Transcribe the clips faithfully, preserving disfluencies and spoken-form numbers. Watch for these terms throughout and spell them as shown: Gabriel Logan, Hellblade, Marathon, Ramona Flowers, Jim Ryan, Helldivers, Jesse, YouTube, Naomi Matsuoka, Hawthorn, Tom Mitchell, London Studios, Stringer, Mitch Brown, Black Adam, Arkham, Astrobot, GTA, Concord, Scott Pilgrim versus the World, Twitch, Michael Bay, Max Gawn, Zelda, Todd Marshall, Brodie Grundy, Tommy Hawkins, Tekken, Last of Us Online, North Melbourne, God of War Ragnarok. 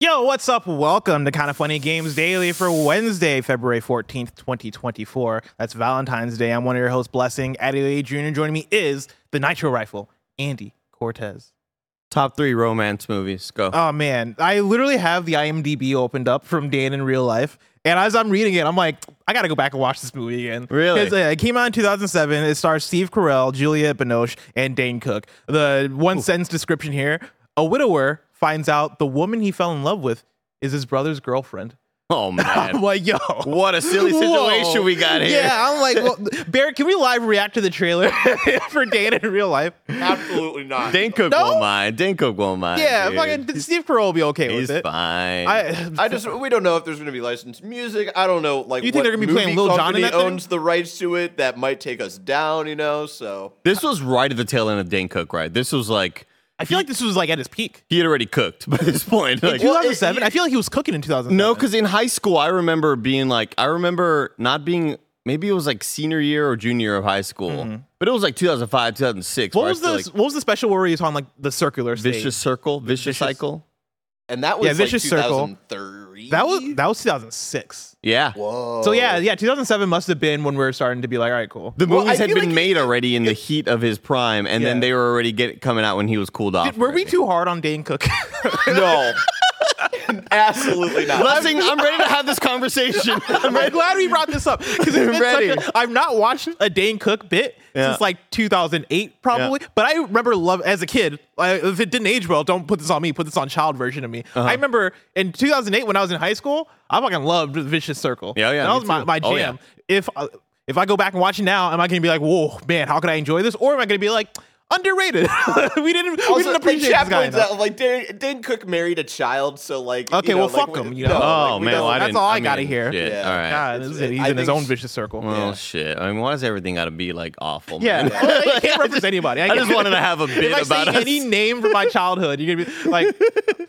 Yo, what's up? Welcome to Kind of Funny Games Daily for Wednesday, February fourteenth, twenty twenty-four. That's Valentine's Day. I'm one of your hosts, Blessing Adeoye Junior Joining me is the Nitro Rifle, Andy Cortez. Top three romance movies. Go. Oh, man. I literally have the IMDb opened up from Dan in Real Life. And as I'm reading it, I'm like, I got to go back and watch this movie again. Really? Uh, it came out in two thousand seven. It stars Steve Carell, Juliette Binoche, and Dane Cook. The one Ooh. sentence description here: a widower finds out the woman he fell in love with is his brother's girlfriend. Oh, man. I'm like, yo. What a silly situation Whoa. we got here. Yeah, I'm like, well, Barrett, can we live react to the trailer for Dan in Real Life? Absolutely not. Dane Cook no? won't mind. Dane Cook won't mind. Yeah, fucking Steve Carell will be okay with it. He's fine. I, I just, we don't know if there's going to be licensed music. I don't know, like, you think what they're gonna be playing Lil Jon in that owns thing? The rights to it. That might take us down, you know, so. This was right at the tail end of Dane Cook, right? This was like, I feel like this was like at his peak. He had already cooked by this point. Like, in two thousand seven? Well, it, I feel like he was cooking in two thousand seven. No, because in high school, I remember being like, I remember not being, maybe it was like senior year or junior year of high school. Mm-hmm. But it was like two thousand five, two thousand six. What was the like, what was the special where he was on like the circular stage? Vicious Circle? Vicious, vicious. Cycle? And that was yeah, like Vicious Circle. That was, that was two thousand six. Yeah. Whoa. So yeah, yeah. two thousand seven must have been when we were starting to be like, all right, cool. The well, movies I had been like made it, already in it, the heat of his prime, and yeah. then they were already get, coming out when he was cooled off. Did, were we too hard on Dane Cook? No. Absolutely not. Blessing, I'm ready to have this conversation. I'm, I'm glad we brought this up because I've not watched a Dane Cook bit yeah. since like two thousand eight, probably. Yeah. But I remember love as a kid. I, if it didn't age well, don't put this on me. Put this on child version of me. Uh-huh. I remember in two thousand eight when I was in high school, I fucking loved Vicious Circle. Yeah, yeah, that was my, my jam. Oh, yeah. If uh, if I go back and watch it now, am I going to be like, whoa, man, how could I enjoy this? Or am I going to be like, underrated? we didn't. Also, we didn't appreciate this guy enough. Out, like Dan, Dan Cook married a child, so like. Okay, you know, well, like, fuck him. You know, oh like, man, well, that's I all I, I gotta mean, hear. Shit. Yeah, all right. God, it's, it's, he's I in his own vicious circle. Well, yeah. shit. I mean, why does everything gotta be like awful? Yeah, yeah. Well, I can't reference anybody. I, I just wanted to have a bit if about I say us. Any name from my childhood. You're gonna be like,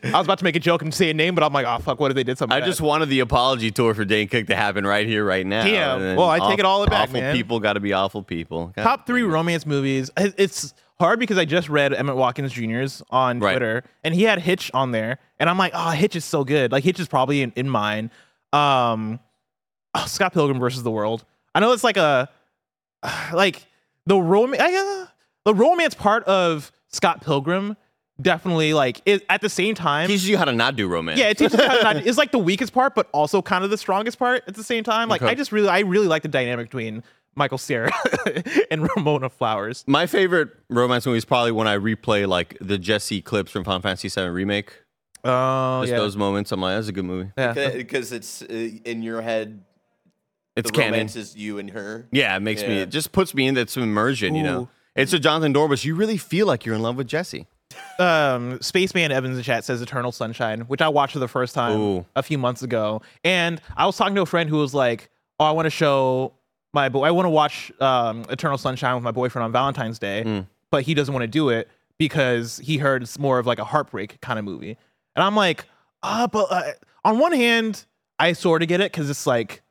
I was about to make a joke and say a name, but I'm like, oh fuck, what if they did something? I bad? Just wanted the apology tour for Dan Cook to happen right here, right now. Damn. Well, I take it all back, man. Awful people gotta be awful people. Top three romance movies. It's hard because I just read Emmett Watkins Junior's on right. Twitter, and he had Hitch on there, and I'm like, oh, Hitch is so good. Like, Hitch is probably in, in mine. Um, oh, Scott Pilgrim versus the World. I know it's like a, like, the romance, uh, the romance part of Scott Pilgrim definitely, like, it, at the same time. Teaches you how to not do romance. Yeah, it teaches you how to not do, it's like the weakest part, but also kind of the strongest part at the same time. Like, okay. I just really, I really like the dynamic between Michael Cera and Ramona Flowers. My favorite romance movie is probably when I replay like the Jesse clips from Final Fantasy seven Remake. Oh, Just yeah. those moments. I'm like, that's a good movie. Yeah. Because it's uh, in your head. It's the canon. Romance is you and her. Yeah, it makes yeah. me, it just puts me into some immersion, Ooh. you know. It's a Jonathan Dormus. You really feel like you're in love with Jesse. Um, Spaceman Evans in chat says Eternal Sunshine, which I watched for the first time Ooh. a few months ago. And I was talking to a friend who was like, oh, I want to show... My boy, I want to watch um, Eternal Sunshine with my boyfriend on Valentine's Day, mm. but he doesn't want to do it because he heard it's more of like a heartbreak kind of movie. And I'm like, ah, oh, but uh, on one hand, I sort of get it because it's like,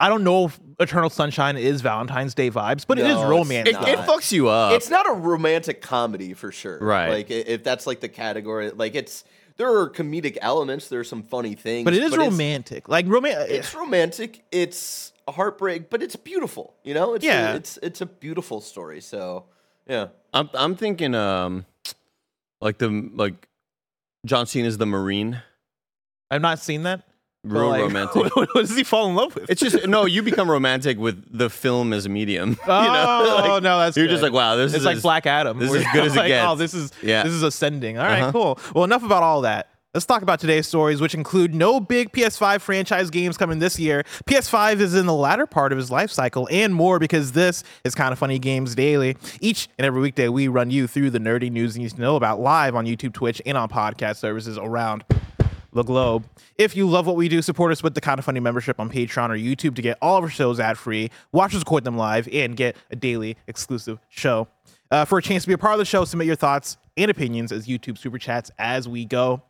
I don't know if Eternal Sunshine is Valentine's Day vibes, but no, it is romance. It, it fucks you up. It's not a romantic comedy for sure. Right. Like, if that's like the category, like it's, there are comedic elements, there are some funny things. But it is but romantic. It's, like, romantic. It's romantic. It's a heartbreak, but it's beautiful, you know. It's yeah. a, it's it's a beautiful story. So yeah, I'm I'm thinking um like the like John Cena's The Marine. I've not seen that. Real like, romantic. What does he fall in love with? It's just no. You become romantic with the film as a medium. Oh you know? Like, oh no, that's you're good. Just like wow. This it's is like as, Black Adam. This is as good as it like, gets. Oh, this is yeah. this is ascending. All right, uh-huh. cool. Well, enough about all that. Let's talk about today's stories, which include no big P S five franchise games coming this year. P S five is in the latter part of its life cycle and more, because this is Kind of Funny Games Daily. Each and every weekday, we run you through the nerdy news you need to know about live on YouTube, Twitch, and on podcast services around the globe. If you love what we do, support us with the Kind of Funny membership on Patreon or YouTube to get all of our shows ad-free, watch us record them live, and get a daily exclusive show. Uh, for a chance to be a part of the show, submit your thoughts and opinions as YouTube Super Chats as we go.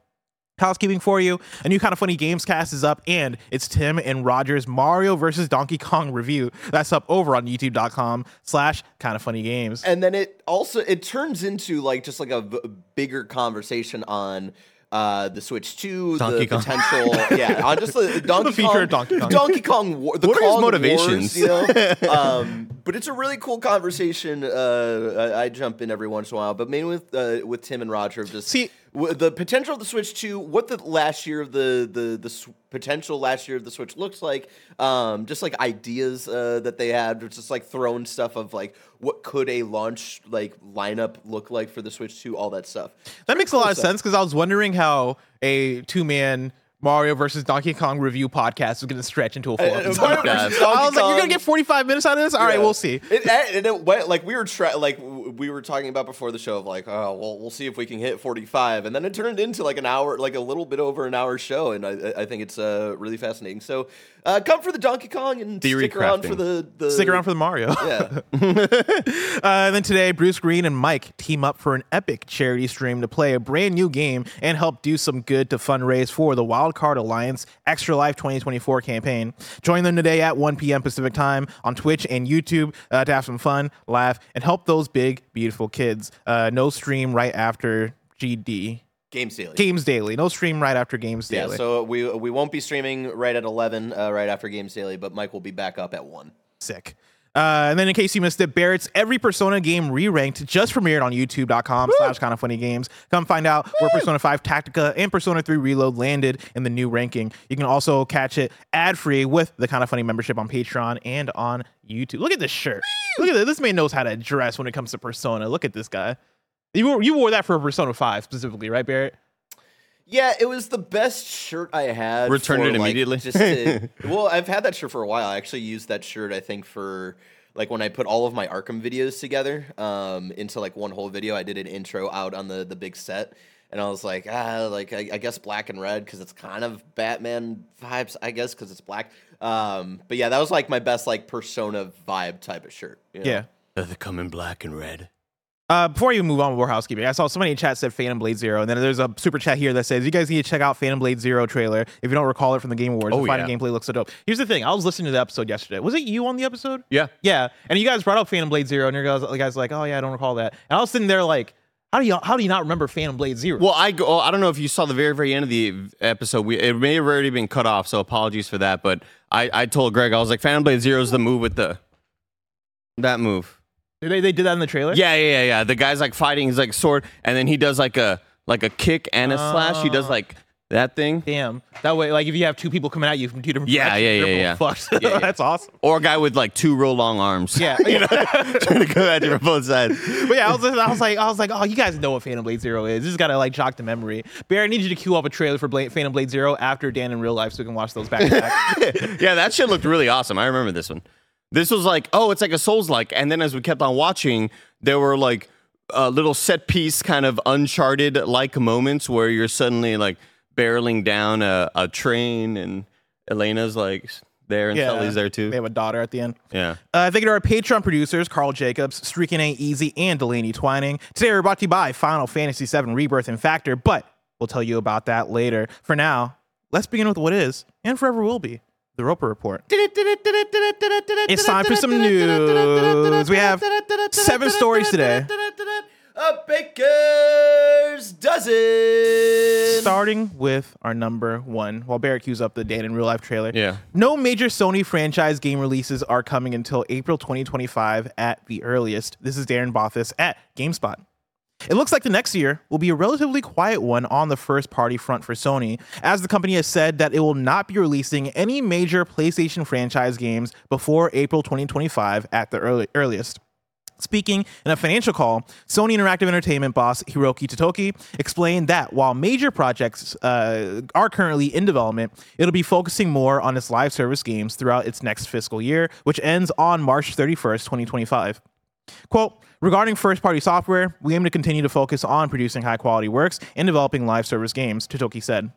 Housekeeping for you, a new Kind of Funny Games cast is up, and it's Tim and Roger's Mario versus Donkey Kong review. That's up over on youtube.com slash Kind of Funny Games. And then it also, it turns into like just like a b- bigger conversation on Uh, the Switch two, Donkey the Kong. Potential, yeah, on just the Donkey Kong, Donkey Kong, Donkey Kong war, the what Kong are his motivations? Wars, you know? um, but it's a really cool conversation. Uh, I, I jump in every once in a while, but mainly with uh, with Tim and Roger. Just see w- the potential of the Switch two, what the last year of the the the sw- potential last year of the Switch looks like. Um, just like ideas uh, that they had, just like thrown stuff of like what could a launch like lineup look like for the Switch two, all that stuff. It's that makes cool a lot stuff. of sense because I was wondering how. How a two-man Mario versus Donkey Kong review podcast is going to stretch into a full episode. Uh, I was Kong. like, you're going to get forty-five minutes out of this? All yeah. right, we'll see. It, and it went, like we were tra- like we were talking about before the show of like, oh, well, we'll see if we can hit forty-five, and then it turned into like an hour, like a little bit over an hour show, and I, I think it's uh, really fascinating. So uh, come for the Donkey Kong and Theory stick crafting. around for the, the stick around for the Mario. Yeah. uh, and then today, Bruce Green and Mike team up for an epic charity stream to play a brand new game and help do some good to fundraise for the Wild Card Alliance Extra Life twenty twenty-four campaign. Join them today at one p.m. Pacific time on Twitch and YouTube uh, to have some fun, laugh, and help those big, beautiful kids. Uh, no stream right after G D. Games Daily. Games Daily. No stream right after Games Daily. Yeah, so we we won't be streaming right at eleven, uh, right after Games Daily, but Mike will be back up at one. Sick. Uh, and then in case you missed it, Barrett's Every Persona Game Re-Ranked just premiered on youtube.com slash Kind of Funny Games. Come find out Woo! where Persona five Tactica and Persona three Reload landed in the new ranking. You can also catch it ad-free with the Kind of Funny membership on Patreon and on YouTube. Look at this shirt. Woo! Look at this. This man knows how to dress when it comes to Persona. Look at this guy. You wore, you wore that for Persona five specifically, right, Barrett? Yeah, it was the best shirt I had. Returned it like, immediately. Just to, well, I've had that shirt for a while. I actually used that shirt, I think, for like when I put all of my Arkham videos together um, into like one whole video. I did an intro out on the, the big set, and I was like, ah, like I, I guess black and red because it's kind of Batman vibes, I guess, because it's black. Um, but yeah, that was like my best like Persona vibe type of shirt. You know? Yeah, they come in black and red. Uh, before you move on with more housekeeping, I saw somebody in chat said Phantom Blade Zero, and then there's a super chat here that says, you guys need to check out Phantom Blade Zero trailer if you don't recall it from the Game Awards. Oh, the fighting yeah. gameplay looks so dope. Here's the thing. I was listening to the episode yesterday. Was it you on the episode? Yeah. Yeah. And you guys brought up Phantom Blade Zero, and you guys, you guys were like, oh, yeah, I don't recall that. And I was sitting there like, how do you how do you not remember Phantom Blade Zero? Well, I go, I don't know if you saw the very, very end of the episode. We, it may have already been cut off, so apologies for that. But I, I told Greg, I was like, Phantom Blade Zero is the move with the that move. They they did that in the trailer? Yeah, yeah, yeah, yeah. The guy's like fighting, he's like sword, and then he does like a like a kick and a uh, slash. He does like that thing. Damn. That way, like if you have two people coming at you from two different yeah, directions, yeah, yeah, yeah. Fucks. yeah, yeah. That's awesome. Or a guy with like two real long arms. Yeah. you know, trying to go at you from both sides. But yeah, I was I was like, I was like, oh, you guys know what Phantom Blade Zero is. This has got to like jog the memory. Bear, I need you to queue up a trailer for Blade, Phantom Blade Zero after Dan in Real Life so we can watch those back to back. Yeah, that shit looked really awesome. I remember this one. This was like, oh, it's like a Souls-like. And then as we kept on watching, there were like uh, little set-piece kind of Uncharted-like moments where you're suddenly like barreling down a, a train and Elena's like there and yeah. Sully's there too. They have a daughter at the end. Yeah. Uh, thank you to our Patreon producers, Carl Jacobs, Streakin' Ain't Easy, and Delaney Twining. Today we're brought to you by Final Fantasy seven Rebirth and Factor, but we'll tell you about that later. For now, let's begin with what is and forever will be. The Roper Report. It's time for some news. We have seven stories today. A baker's dozen. Starting with our number one, while Barrett queues up the Dan in Real Life trailer. Yeah. No major Sony franchise game releases are coming until April twenty twenty-five at the earliest. This is Darren Bothis at GameSpot. It looks like the next year will be a relatively quiet one on the first-party front for Sony, as the company has said that it will not be releasing any major PlayStation franchise games before April twenty twenty-five at the early- earliest. Speaking in a financial call, Sony Interactive Entertainment boss Hiroki Totoki explained that while major projects uh, are currently in development, it'll be focusing more on its live service games throughout its next fiscal year, which ends on March thirty-first, twenty twenty-five. Quote, regarding first-party software, we aim to continue to focus on producing high-quality works and developing live service games, Totoki said.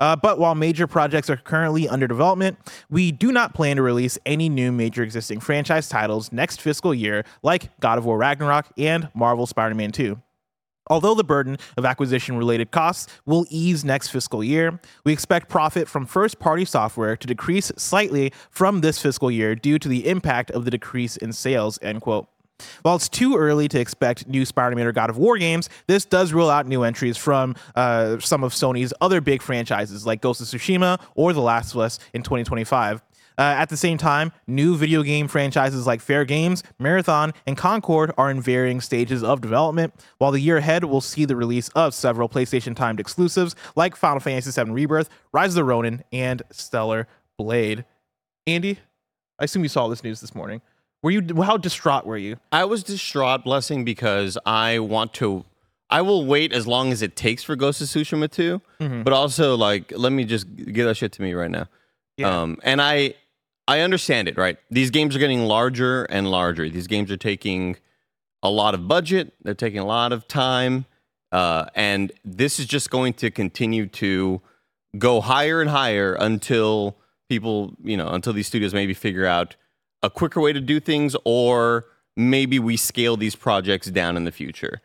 Uh, but while major projects are currently under development, we do not plan to release any new major existing franchise titles next fiscal year, like God of War Ragnarok and Marvel Spider-Man two. Although the burden of acquisition-related costs will ease next fiscal year, we expect profit from first-party software to decrease slightly from this fiscal year due to the impact of the decrease in sales, end quote. While it's too early to expect new Spider-Man or God of War games, this does rule out new entries from uh, some of Sony's other big franchises like Ghost of Tsushima or The Last of Us in twenty twenty-five. Uh, at the same time, new video game franchises like Fair Games, Marathon, and Concord are in varying stages of development, while the year ahead will see the release of several PlayStation-timed exclusives like Final Fantasy seven Rebirth, Rise of the Ronin, and Stellar Blade. Andy, I assume you saw this news this morning. Were you, how distraught were you? I was distraught, Blessing, because I want to, I will wait as long as it takes for Ghost of Tsushima two, mm-hmm. but also, like, let me just get that shit to me right now. Yeah. Um, and I, I understand it, right? These games are getting larger and larger. These games are taking a lot of budget. They're taking a lot of time. Uh, and this is just going to continue to go higher and higher until people, you know, until these studios maybe figure out a quicker way to do things, or maybe we scale these projects down in the future.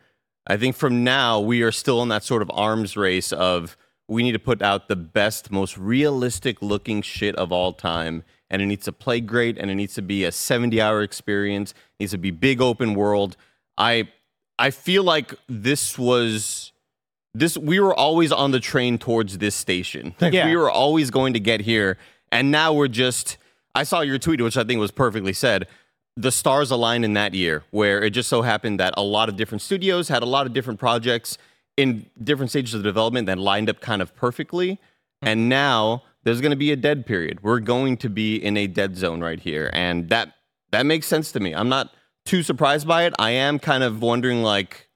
I think from now, we are still in that sort of arms race of we need to put out the best, most realistic-looking shit of all time, and it needs to play great, and it needs to be a seventy-hour experience, it needs to be big open world. I I feel like this was... this we were always on the train towards this station. Like, yeah. We were always going to get here, and now we're just... I saw your tweet, which I think was perfectly said. The stars aligned in that year, where it just so happened that a lot of different studios had a lot of different projects in different stages of development that lined up kind of perfectly. And now there's going to be a dead period. We're going to be in a dead zone right here. And that that makes sense to me. I'm not too surprised by it. I am kind of wondering, like,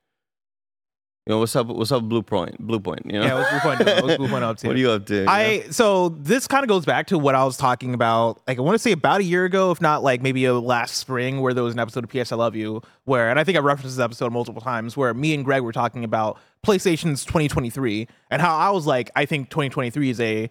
you know, what's up? What's up, Blue Point? Blue Point, you know? Yeah, what's Blue Point? What's Blue Point up to? What are you up to? I know? So this kind of goes back to what I was talking about. Like, I want to say about a year ago, if not like maybe last spring, where there was an episode of P S I Love You, where, and I think I referenced this episode multiple times, where me and Greg were talking about PlayStation's twenty twenty-three and how I was like, I think twenty twenty-three is a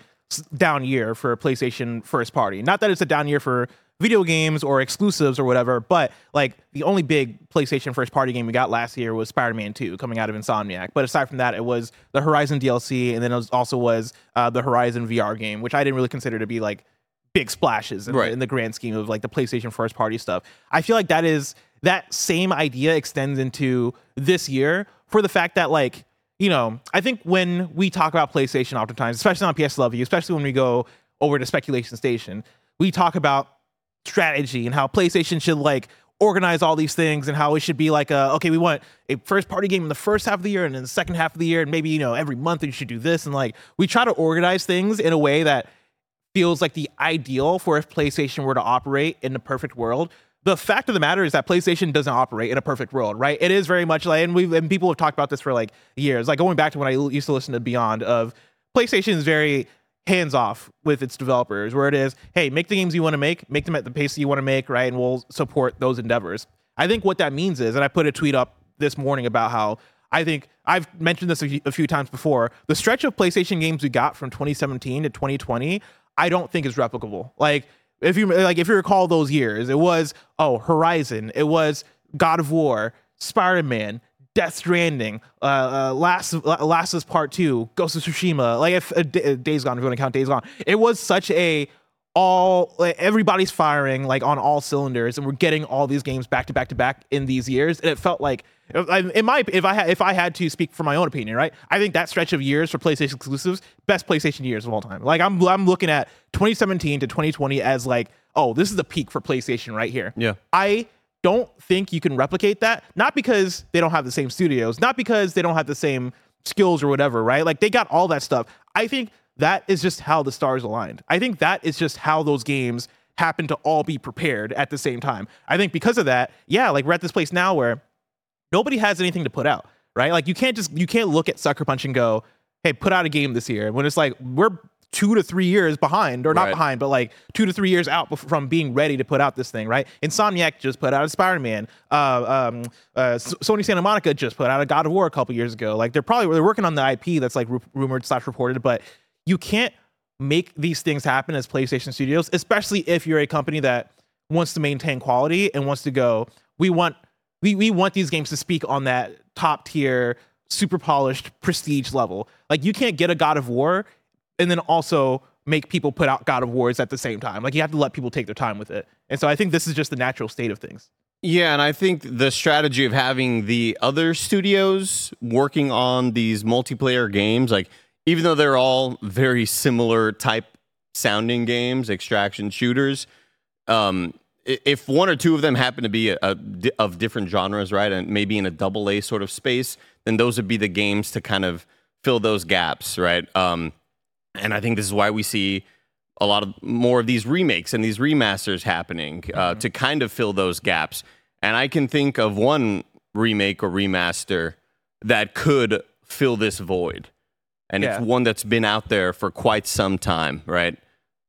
down year for PlayStation first party. Not that it's a down year for video games or exclusives or whatever, but like the only big PlayStation first party game we got last year was Spider-Man two coming out of Insomniac. But aside from that, it was the Horizon D L C, and then it was, also was uh, the Horizon V R game, which I didn't really consider to be like big splashes in, right. the, in the grand scheme of like the PlayStation first party stuff. I feel like that is that same idea extends into this year for the fact that, like, you know, I think when we talk about PlayStation oftentimes, especially on P S Love You, especially when we go over to Speculation Station, we talk about strategy and how PlayStation should like organize all these things and how it should be like a, okay, we want a first party game in the first half of the year and in the second half of the year, and maybe, you know, every month you should do this, and like we try to organize things in a way that feels like the ideal for if PlayStation were to operate in the perfect world. The fact of the matter is that PlayStation doesn't operate in a perfect world, right? It is very much like, and we've and people have talked about this for like years, like going back to when I used to listen to Beyond, of PlayStation is very hands off with its developers, where it is, hey, make the games you want to make, make them at the pace you want to make, right? And we'll support those endeavors. I think what that means is, and I put a tweet up this morning about how I think I've mentioned this a few times before, the stretch of PlayStation games we got from twenty seventeen to twenty twenty, I don't think is replicable. Like if you like, if you recall those years, it was oh Horizon, it was God of War, Spider-Man, Death Stranding, uh, uh, Last Last of Us Part Two, Ghost of Tsushima, like if uh, D- Days Gone, if you want to count Days Gone, it was such a all like, everybody's firing like on all cylinders, and we're getting all these games back to back to back in these years, and it felt like, in my if I had if I had to speak for my own opinion, right, I think that stretch of years for PlayStation exclusives, best PlayStation years of all time. Like I'm I'm looking at twenty seventeen to twenty twenty as like, oh, this is the peak for PlayStation right here. Yeah, I don't think you can replicate that, not because they don't have the same studios, not because they don't have the same skills or whatever, right? Like they got all that stuff. I think that is just how the stars aligned. I think that is just how those games happen to all be prepared at the same time. I think because of that, yeah, like we're at this place now where nobody has anything to put out, right? Like you can't just, you can't look at Sucker Punch and go, hey, put out a game this year. When it's like, we're two to three years behind, or not right. behind, but like two to three years out from being ready to put out this thing, right? Insomniac just put out a Spider-Man. Uh, um, uh, Sony Santa Monica just put out a God of War a couple years ago. Like they're probably, they're working on the I P that's like rumored slash reported, but you can't make these things happen as PlayStation Studios, especially if you're a company that wants to maintain quality and wants to go, we want we we want these games to speak on that top tier, super polished prestige level. Like you can't get a God of War and then also make people put out God of Wars at the same time. Like you have to let people take their time with it. And so I think this is just the natural state of things. Yeah, and I think the strategy of having the other studios working on these multiplayer games, like even though they're all very similar type sounding games, extraction shooters, um, if one or two of them happen to be a, a, of different genres, right, and maybe in a double A sort of space, then those would be the games to kind of fill those gaps, right? Um, and I think this is why we see a lot of more of these remakes and these remasters happening uh, mm-hmm. to kind of fill those gaps. And I can think of one remake or remaster that could fill this void. And yeah. it's one that's been out there for quite some time, right?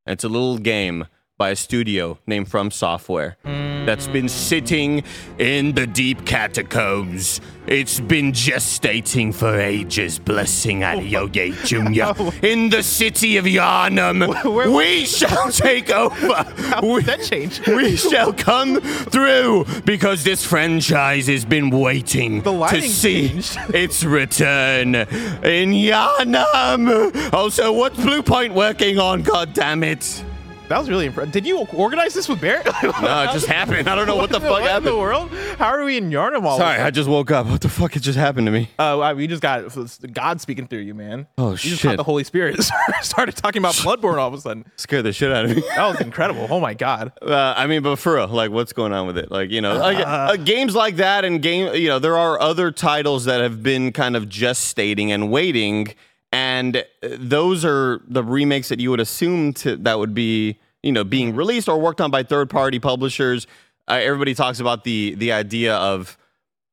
And it's a little game by a studio named From Software that's been sitting in the deep catacombs. It's been gestating for ages, Blessing Adeoye Junior Oh. In the city of Yharnam, where, where, we shall take over. How we, did that change? We shall come through because this franchise has been waiting to see changed. its return in Yharnam. Also, what's Blue Point working on, goddammit? That was really impressive. Did you organize this with Barrett? No, it just happened. I don't know what, what the, the fuck what happened. in the world? How are we in Yharnam all Sorry, I just woke up. What the fuck? It just happened to me. Oh, uh, we just got God speaking through you, man. Oh, you shit. You just got the Holy Spirit. Started talking about Bloodborne all of a sudden. Scared the shit out of me. That was incredible. Oh, my God. Uh, I mean, but for real, like, what's going on with it? Like, you know, uh, like, uh, games like that and game, you know, there are other titles that have been kind of gestating and waiting. And those are the remakes that you would assume to, that would be, you know, being released or worked on by third-party publishers. Uh, everybody talks about the the idea of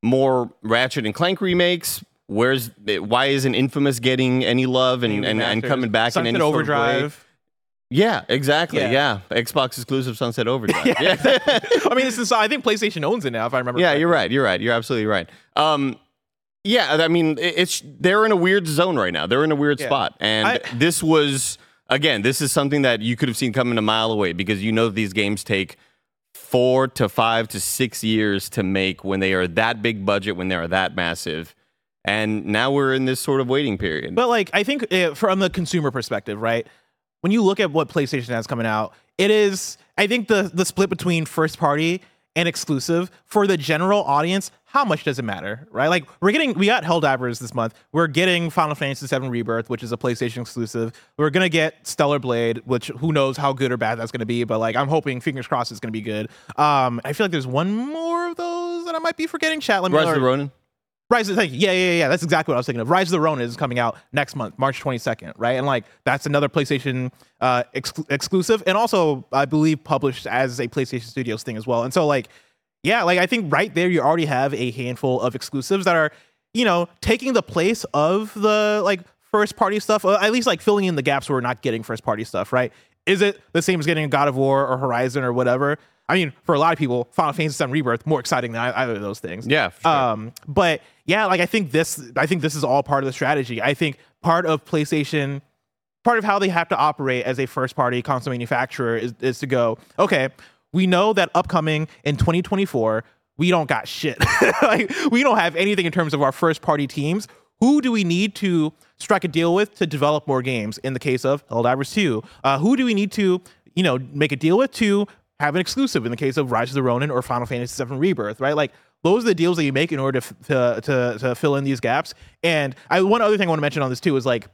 more Ratchet and Clank remakes. Where's why isn't Infamous getting any love and and, and coming back Sunset in any Overdrive. Sort of way? Yeah, exactly. Yeah. yeah, Xbox exclusive Sunset Overdrive. yeah, yeah. Exactly. I mean, this is, I think PlayStation owns it now, if I remember. Yeah, correctly. you're right. You're right. You're absolutely right. Um, Yeah, I mean, it's they're in a weird zone right now. They're in a weird yeah. spot. And I, this was, again, this is something that you could have seen coming a mile away because you know these games take four to five to six years to make when they are that big budget, when they are that massive. And now we're in this sort of waiting period. But, like, I think uh, from the consumer perspective, right, when you look at what PlayStation has coming out, it is, I think the the split between first party and exclusive for the general audience, how much does it matter, right? Like we're getting, we got Helldivers this month. We're getting Final Fantasy seven Rebirth, which is a PlayStation exclusive. We're going to get Stellar Blade, which who knows how good or bad that's going to be, but like I'm hoping, fingers crossed, it's going to be good. Um, I feel like there's one more of those that I might be forgetting. Chat, let me Rise of the Ronin. Rise of the Ronin. Yeah, yeah, yeah. That's exactly what I was thinking of. Rise of the Ronin is coming out next month, March twenty-second, right? And like that's another PlayStation uh, ex- exclusive and also I believe published as a PlayStation Studios thing as well. And so like, yeah, like I think right there you already have a handful of exclusives that are, you know, taking the place of the like first party stuff, at least like filling in the gaps where we're not getting first party stuff, right? Is it the same as getting God of War or Horizon or whatever? I mean, for a lot of people, Final Fantasy seven Rebirth more exciting than either of those things. Yeah. For sure. Um, but yeah, like I think this, I think this is all part of the strategy. I think part of PlayStation, part of how they have to operate as a first party console manufacturer is, is to go, okay, we know that upcoming in twenty twenty-four, we don't got shit. Like we don't have anything in terms of our first party teams. Who do we need to strike a deal with to develop more games? In the case of Helldivers two, uh, who do we need to, you know, make a deal with to have an exclusive? In the case of Rise of the Ronin or Final Fantasy seven Rebirth, right? Like those are the deals that you make in order to to to, to fill in these gaps. And I, one other thing I want to mention on this too is like,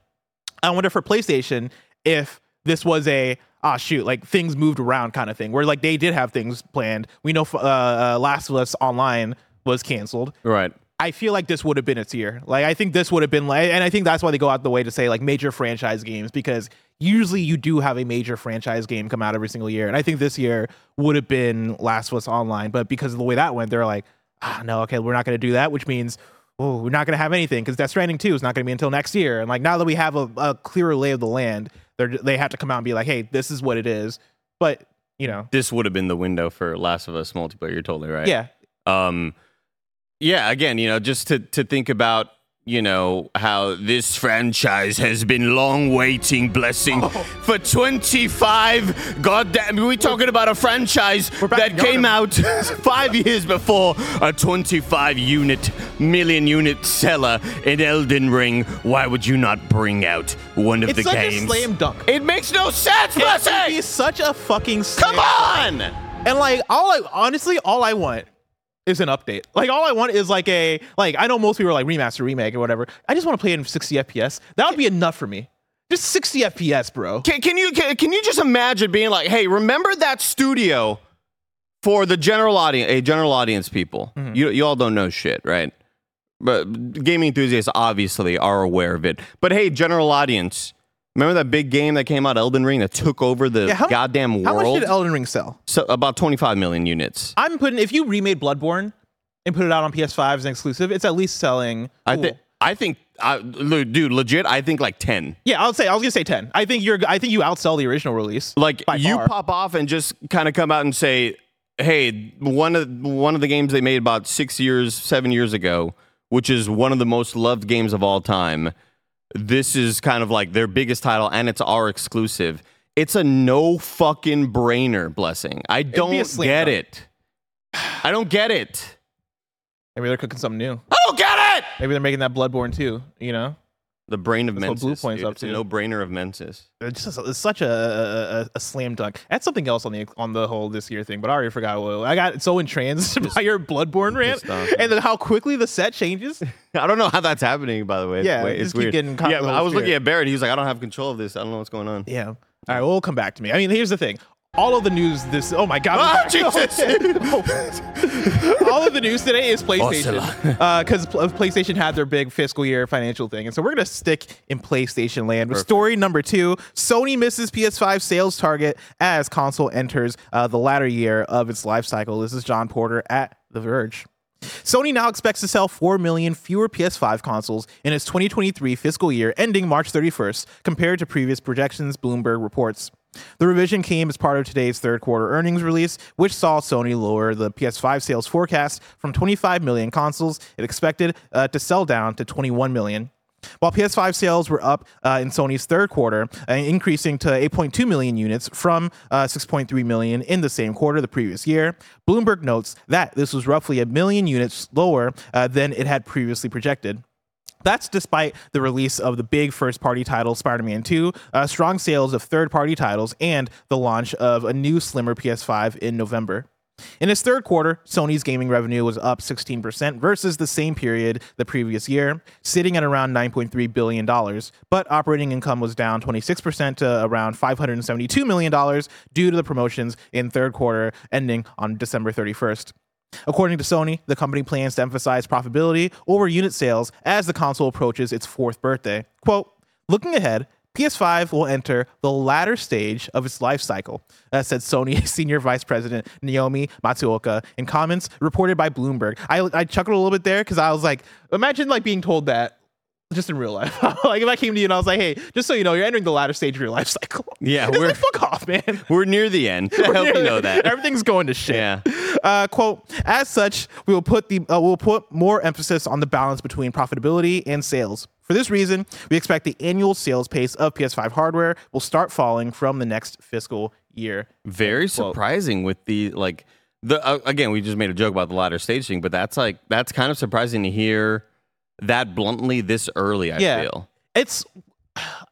I wonder for PlayStation if this was a ah, shoot, like things moved around kind of thing where like they did have things planned. We know uh, Last of Us Online was canceled. Right. I feel like this would have been its year. Like, I think this would have been like, and I think that's why they go out the way to say like major franchise games, because usually you do have a major franchise game come out every single year. And I think this year would have been Last of Us Online, but because of the way that went, they're like, ah, no, okay, we're not going to do that, which means, oh, we're not going to have anything because Death Stranding two is not going to be until next year. And like, now that we have a, a clearer lay of the land, they they have to come out and be like, hey, this is what it is. But, you know, this would have been the window for Last of Us multiplayer. You're totally right. Yeah. Um, yeah, again, you know, just to, to think about, you know, how this franchise has been long waiting, blessing, oh. for twenty-five. God damn, we're talking about a franchise that came out five years before a twenty-five unit, million unit seller in Elden Ring. Why would you not bring out one of it's the games? It's such a slam dunk. It makes no sense, it blessing! It would be such a fucking slam Come on! Dunk. And like, all I, honestly, all I want is an update. Like, all I want is like a, like, I know most people are like remaster, remake, or whatever. I just want to play it in sixty F P S. That would be enough for me. Just sixty F P S, bro. Can, can you can, can you just imagine being like, hey, remember that studio for the general audience, a general audience people. Mm-hmm. You you all don't know shit, right? But gaming enthusiasts obviously are aware of it. But hey, general audience, remember that big game that came out, Elden Ring, that took over the yeah, how, goddamn world? How much did Elden Ring sell? So about twenty-five million units. I'm putting, if you remade Bloodborne and put it out on P S five as an exclusive, it's at least selling. I think, I think, I, dude, legit, I think like ten. Yeah, I'll say, I was gonna say ten. I think you're, I think you outsell the original release. Like, you far. Pop off and just kind of come out and say, hey, one of one of the games they made about six years, seven years ago, which is one of the most loved games of all time. This is kind of like their biggest title, and it's our exclusive. It's a no fucking brainer, blessing. I don't get it. I don't get it. Maybe they're cooking something new. I don't get it. Maybe they're making that Bloodborne too. You know, the brain of Mensis. Blue Point's up to. It's a no brainer of Mensis. It's, just, it's such a, a a slam dunk. That's something else on the on the whole this year thing, but I already forgot. What, I got so entranced just, by your Bloodborne rant, and then how quickly the set changes. I don't know how that's happening, by the way. Yeah, Wait, it's weird. Yeah, I was spirit. looking at Barrett. He was like, I don't have control of this. I don't know what's going on. Yeah. All right, well, it'll come back to me. I mean, here's the thing. All of the news this... Oh, my God. Oh, Jesus. Oh. All of the news today is PlayStation. Because uh, PlayStation had their big fiscal year financial thing. And so we're going to stick in PlayStation land. Perfect. With story number two, Sony misses P S five sales target as console enters uh, the latter year of its life cycle. This is John Porter at The Verge. Sony now expects to sell four million fewer P S five consoles in its twenty twenty-three fiscal year ending March thirty-first compared to previous projections, Bloomberg reports. The revision came as part of today's third quarter earnings release, which saw Sony lower the P S five sales forecast from twenty-five million consoles it expected uh, to sell down to twenty-one million. While P S five sales were up uh, in Sony's third quarter, uh, increasing to eight point two million units from uh, six point three million in the same quarter the previous year, Bloomberg notes that this was roughly a million units lower uh, than it had previously projected. That's despite the release of the big first-party title, Spider-Man two, uh, strong sales of third-party titles, and the launch of a new slimmer P S five in November. In its third quarter, Sony's gaming revenue was up sixteen percent versus the same period the previous year, sitting at around nine point three billion dollars, but operating income was down twenty-six percent to around five hundred seventy-two million dollars due to the promotions in third quarter ending on December thirty-first. According to Sony, the company plans to emphasize profitability over unit sales as the console approaches its fourth birthday. Quote, looking ahead, P S five will enter the latter stage of its life cycle, uh, said Sony Senior Vice President Naomi Matsuoka in comments reported by Bloomberg. I, I chuckled a little bit there because I was like, imagine like being told that just in real life. Like if I came to you and I was like, hey, just so you know, you're entering the latter stage of your life cycle. Yeah. It's we're like, fuck off, man. We're near the end. I hope you know that. Everything's going to shit. Yeah. Uh, quote, as such, we will put the uh, we'll put more emphasis on the balance between profitability and sales. For this reason, we expect the annual sales pace of P S five hardware will start falling from the next fiscal year. Very surprising with the, like, the uh, again, we just made a joke about the latter stage thing, but that's like, that's kind of surprising to hear that bluntly this early, I yeah. feel. It's,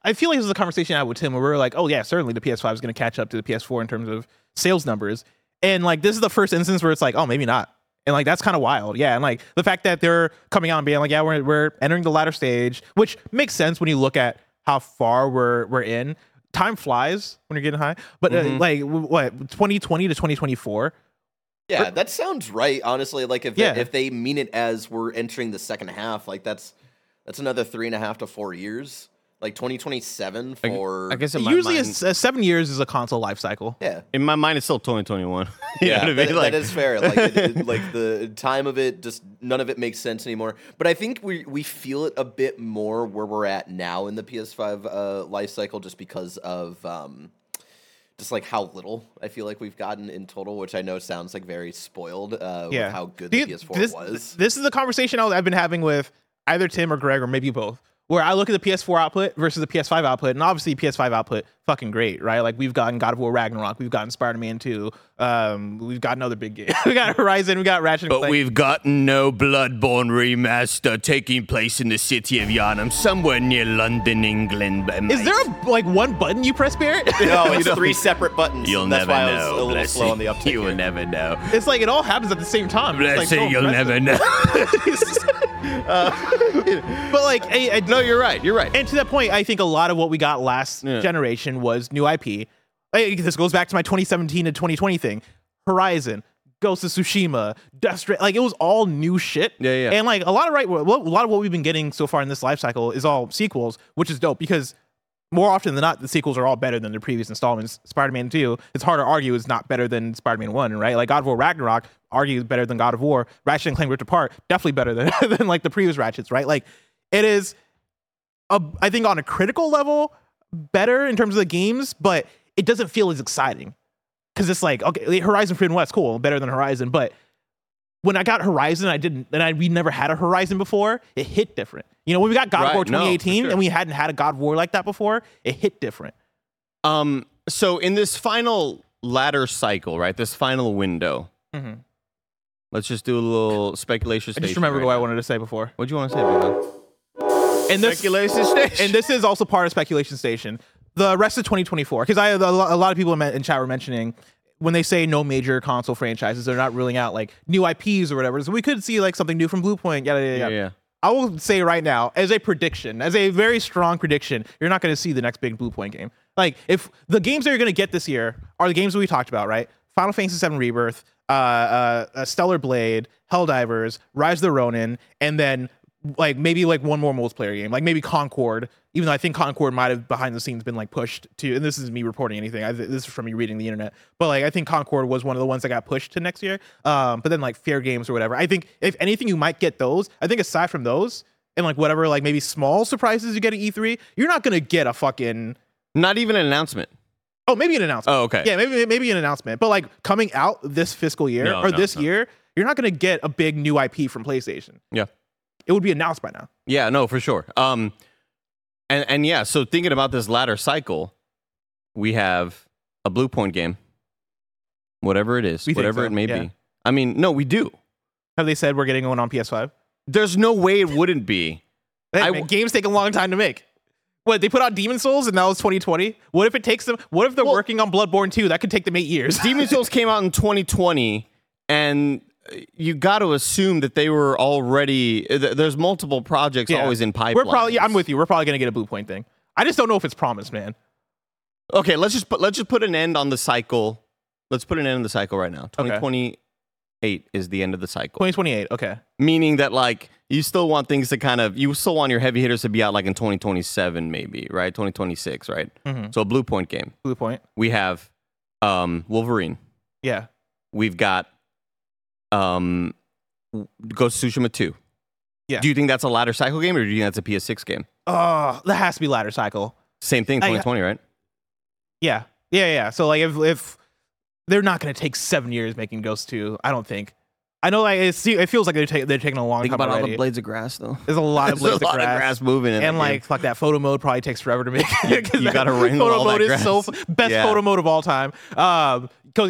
I feel like this is a conversation I had with Tim where we were like, oh yeah, certainly the P S five is going to catch up to the P S four in terms of sales numbers. And like, this is the first instance where it's like, oh, maybe not. And, like, that's kind of wild. Yeah, and, like, the fact that they're coming out and being like, yeah, we're we're entering the latter stage, which makes sense when you look at how far we're we're in. Time flies when you're getting high. But, mm-hmm. uh, like, what, twenty twenty to twenty twenty-four Yeah, that sounds right, honestly. Like, if yeah. they, if they mean it as we're entering the second half, like, that's that's another three and a half to four years. Like, twenty twenty-seven for... I, I guess in my usually mind... Usually, seven years is a console life cycle. Yeah. In my mind, it's still twenty twenty-one. you yeah, know what I mean? that, like... that is fair. Like, it, it, like, the time of it, just none of it makes sense anymore. But I think we, we feel it a bit more where we're at now in the P S five uh, life cycle just because of... Um, Just like how little I feel like we've gotten in total, which I know sounds like very spoiled uh, yeah. with how good the P S four this, was. This is the conversation I've been having with either Tim or Greg or maybe both, where I look at the P S four output versus the P S five output, and obviously P S five output fucking great, right? Like we've gotten God of War Ragnarok, we've gotten Spider-Man two, um, we've gotten other big games, we got Horizon, we got Ratchet. But Clank. We've gotten no Bloodborne remaster taking place in the city of Yharnam, somewhere near London, England. By Is there a, like one button you press, Barrett? No, it's three separate buttons. You'll That's never why know. I was a little Blessing. Slow on the uptake. You will here. Never know. It's like it all happens at the same time. Blessing, like, so you'll never know. uh, but like, I, I, no, you're right. You're right. And to that point, I think a lot of what we got last yeah. generation was new I P. I, this goes back to my twenty seventeen to twenty twenty thing. Horizon, Ghost of Tsushima, Death Stranding, like it was all new shit. Yeah, yeah. And like a lot of right, a lot of what we've been getting so far in this life cycle is all sequels, which is dope because more often than not, the sequels are all better than the previous installments. Spider-Man two, it's hard to argue is not better than Spider-Man one, right? Like God of War Ragnarok, argue is better than God of War. Ratchet and Clank Rift Apart, definitely better than, than like the previous Ratchets, right? Like it is, a, I think on a critical level, better in terms of the games, but it doesn't feel as exciting. Because it's like, okay, Horizon Forbidden West, cool, better than Horizon, but when I got Horizon, I didn't, and I, we never had a Horizon before, it hit different. You know, when we got God of right, War twenty eighteen, no, sure. and we hadn't had a God of War like that before, it hit different. Um, so in this final ladder cycle, right, this final window, mm-hmm. let's just do a little speculation station. I just remembered right what now. I wanted to say before. What do you want to say, Big And this, Speculation Station. And this is also part of Speculation Station. The rest of twenty twenty-four, because I a lot of people in chat were mentioning when they say no major console franchises, they're not ruling out like new I Ps or whatever. So we could see like something new from Blue Point. Yada, yada, yada. Yeah, yeah. I will say right now, as a prediction, as a very strong prediction, you're not going to see the next big Blue Point game. Like if the games that you're going to get this year are the games that we talked about, right? Final Fantasy seven Rebirth, uh, uh, uh, Stellar Blade, Helldivers, Rise of the Ronin, and then like maybe like one more multiplayer game, like maybe Concord, even though I think Concord might have behind the scenes been like pushed to, and this is me reporting anything, I, this is from me reading the internet, but like I think Concord was one of the ones that got pushed to next year, um but then like Fair Games or whatever. I think if anything you might get those. I think aside from those and like whatever like maybe small surprises you get at E three, you're not gonna get a fucking, not even an announcement. Oh, maybe an announcement. Oh, okay. Yeah, maybe maybe an announcement, but like coming out this fiscal year no, or no, this no. year, you're not gonna get a big new I P from PlayStation. Yeah, it would be announced by now. Yeah, no, for sure. Um, and, and yeah, so thinking about this latter cycle, we have a Blue Point game, whatever it is, we whatever so. it may yeah. be. I mean, no, we do. Have they said we're getting one on P S five? There's no way it wouldn't be. Hey, I, man, games take a long time to make. What, they put out Demon's Souls and that was twenty twenty? What if it takes them, what if they're well, working on Bloodborne two? That could take them eight years. Demon's Souls came out in twenty twenty and... you got to assume that they were already... Th- there's multiple projects yeah. always in pipeline. We're probably... Yeah, I'm with you. We're probably going to get a Blue Point thing. I just don't know if it's promised, man. Okay, let's just put, let's just put an end on the cycle. Let's put an end on the cycle right now. twenty twenty-eight okay. is the end of the cycle. twenty twenty-eight, okay. Meaning that, like, you still want things to kind of... You still want your heavy hitters to be out, like, in twenty twenty-seven, maybe, right? twenty twenty-six, right? Mm-hmm. So a Blue Point game. Blue Point. We have um, Wolverine. Yeah. We've got... Um, Ghost of Tsushima two. Yeah. Do you think that's a ladder cycle game, or do you think that's a P S six game? Oh, that has to be ladder cycle. Same thing, twenty twenty, I, right? Yeah, yeah, yeah. So like, if if they're not going to take seven years making Ghost two, I don't think. I know, like it's, it feels like they're taking they're taking a long think time. Think about already. All the blades of grass, though. There's a lot of blades a lot of, grass. of grass moving, in and like game. Like that photo mode probably takes forever to make. you you got to wrangle all that grass. Photo mode is so best yeah. photo mode of all time. Um,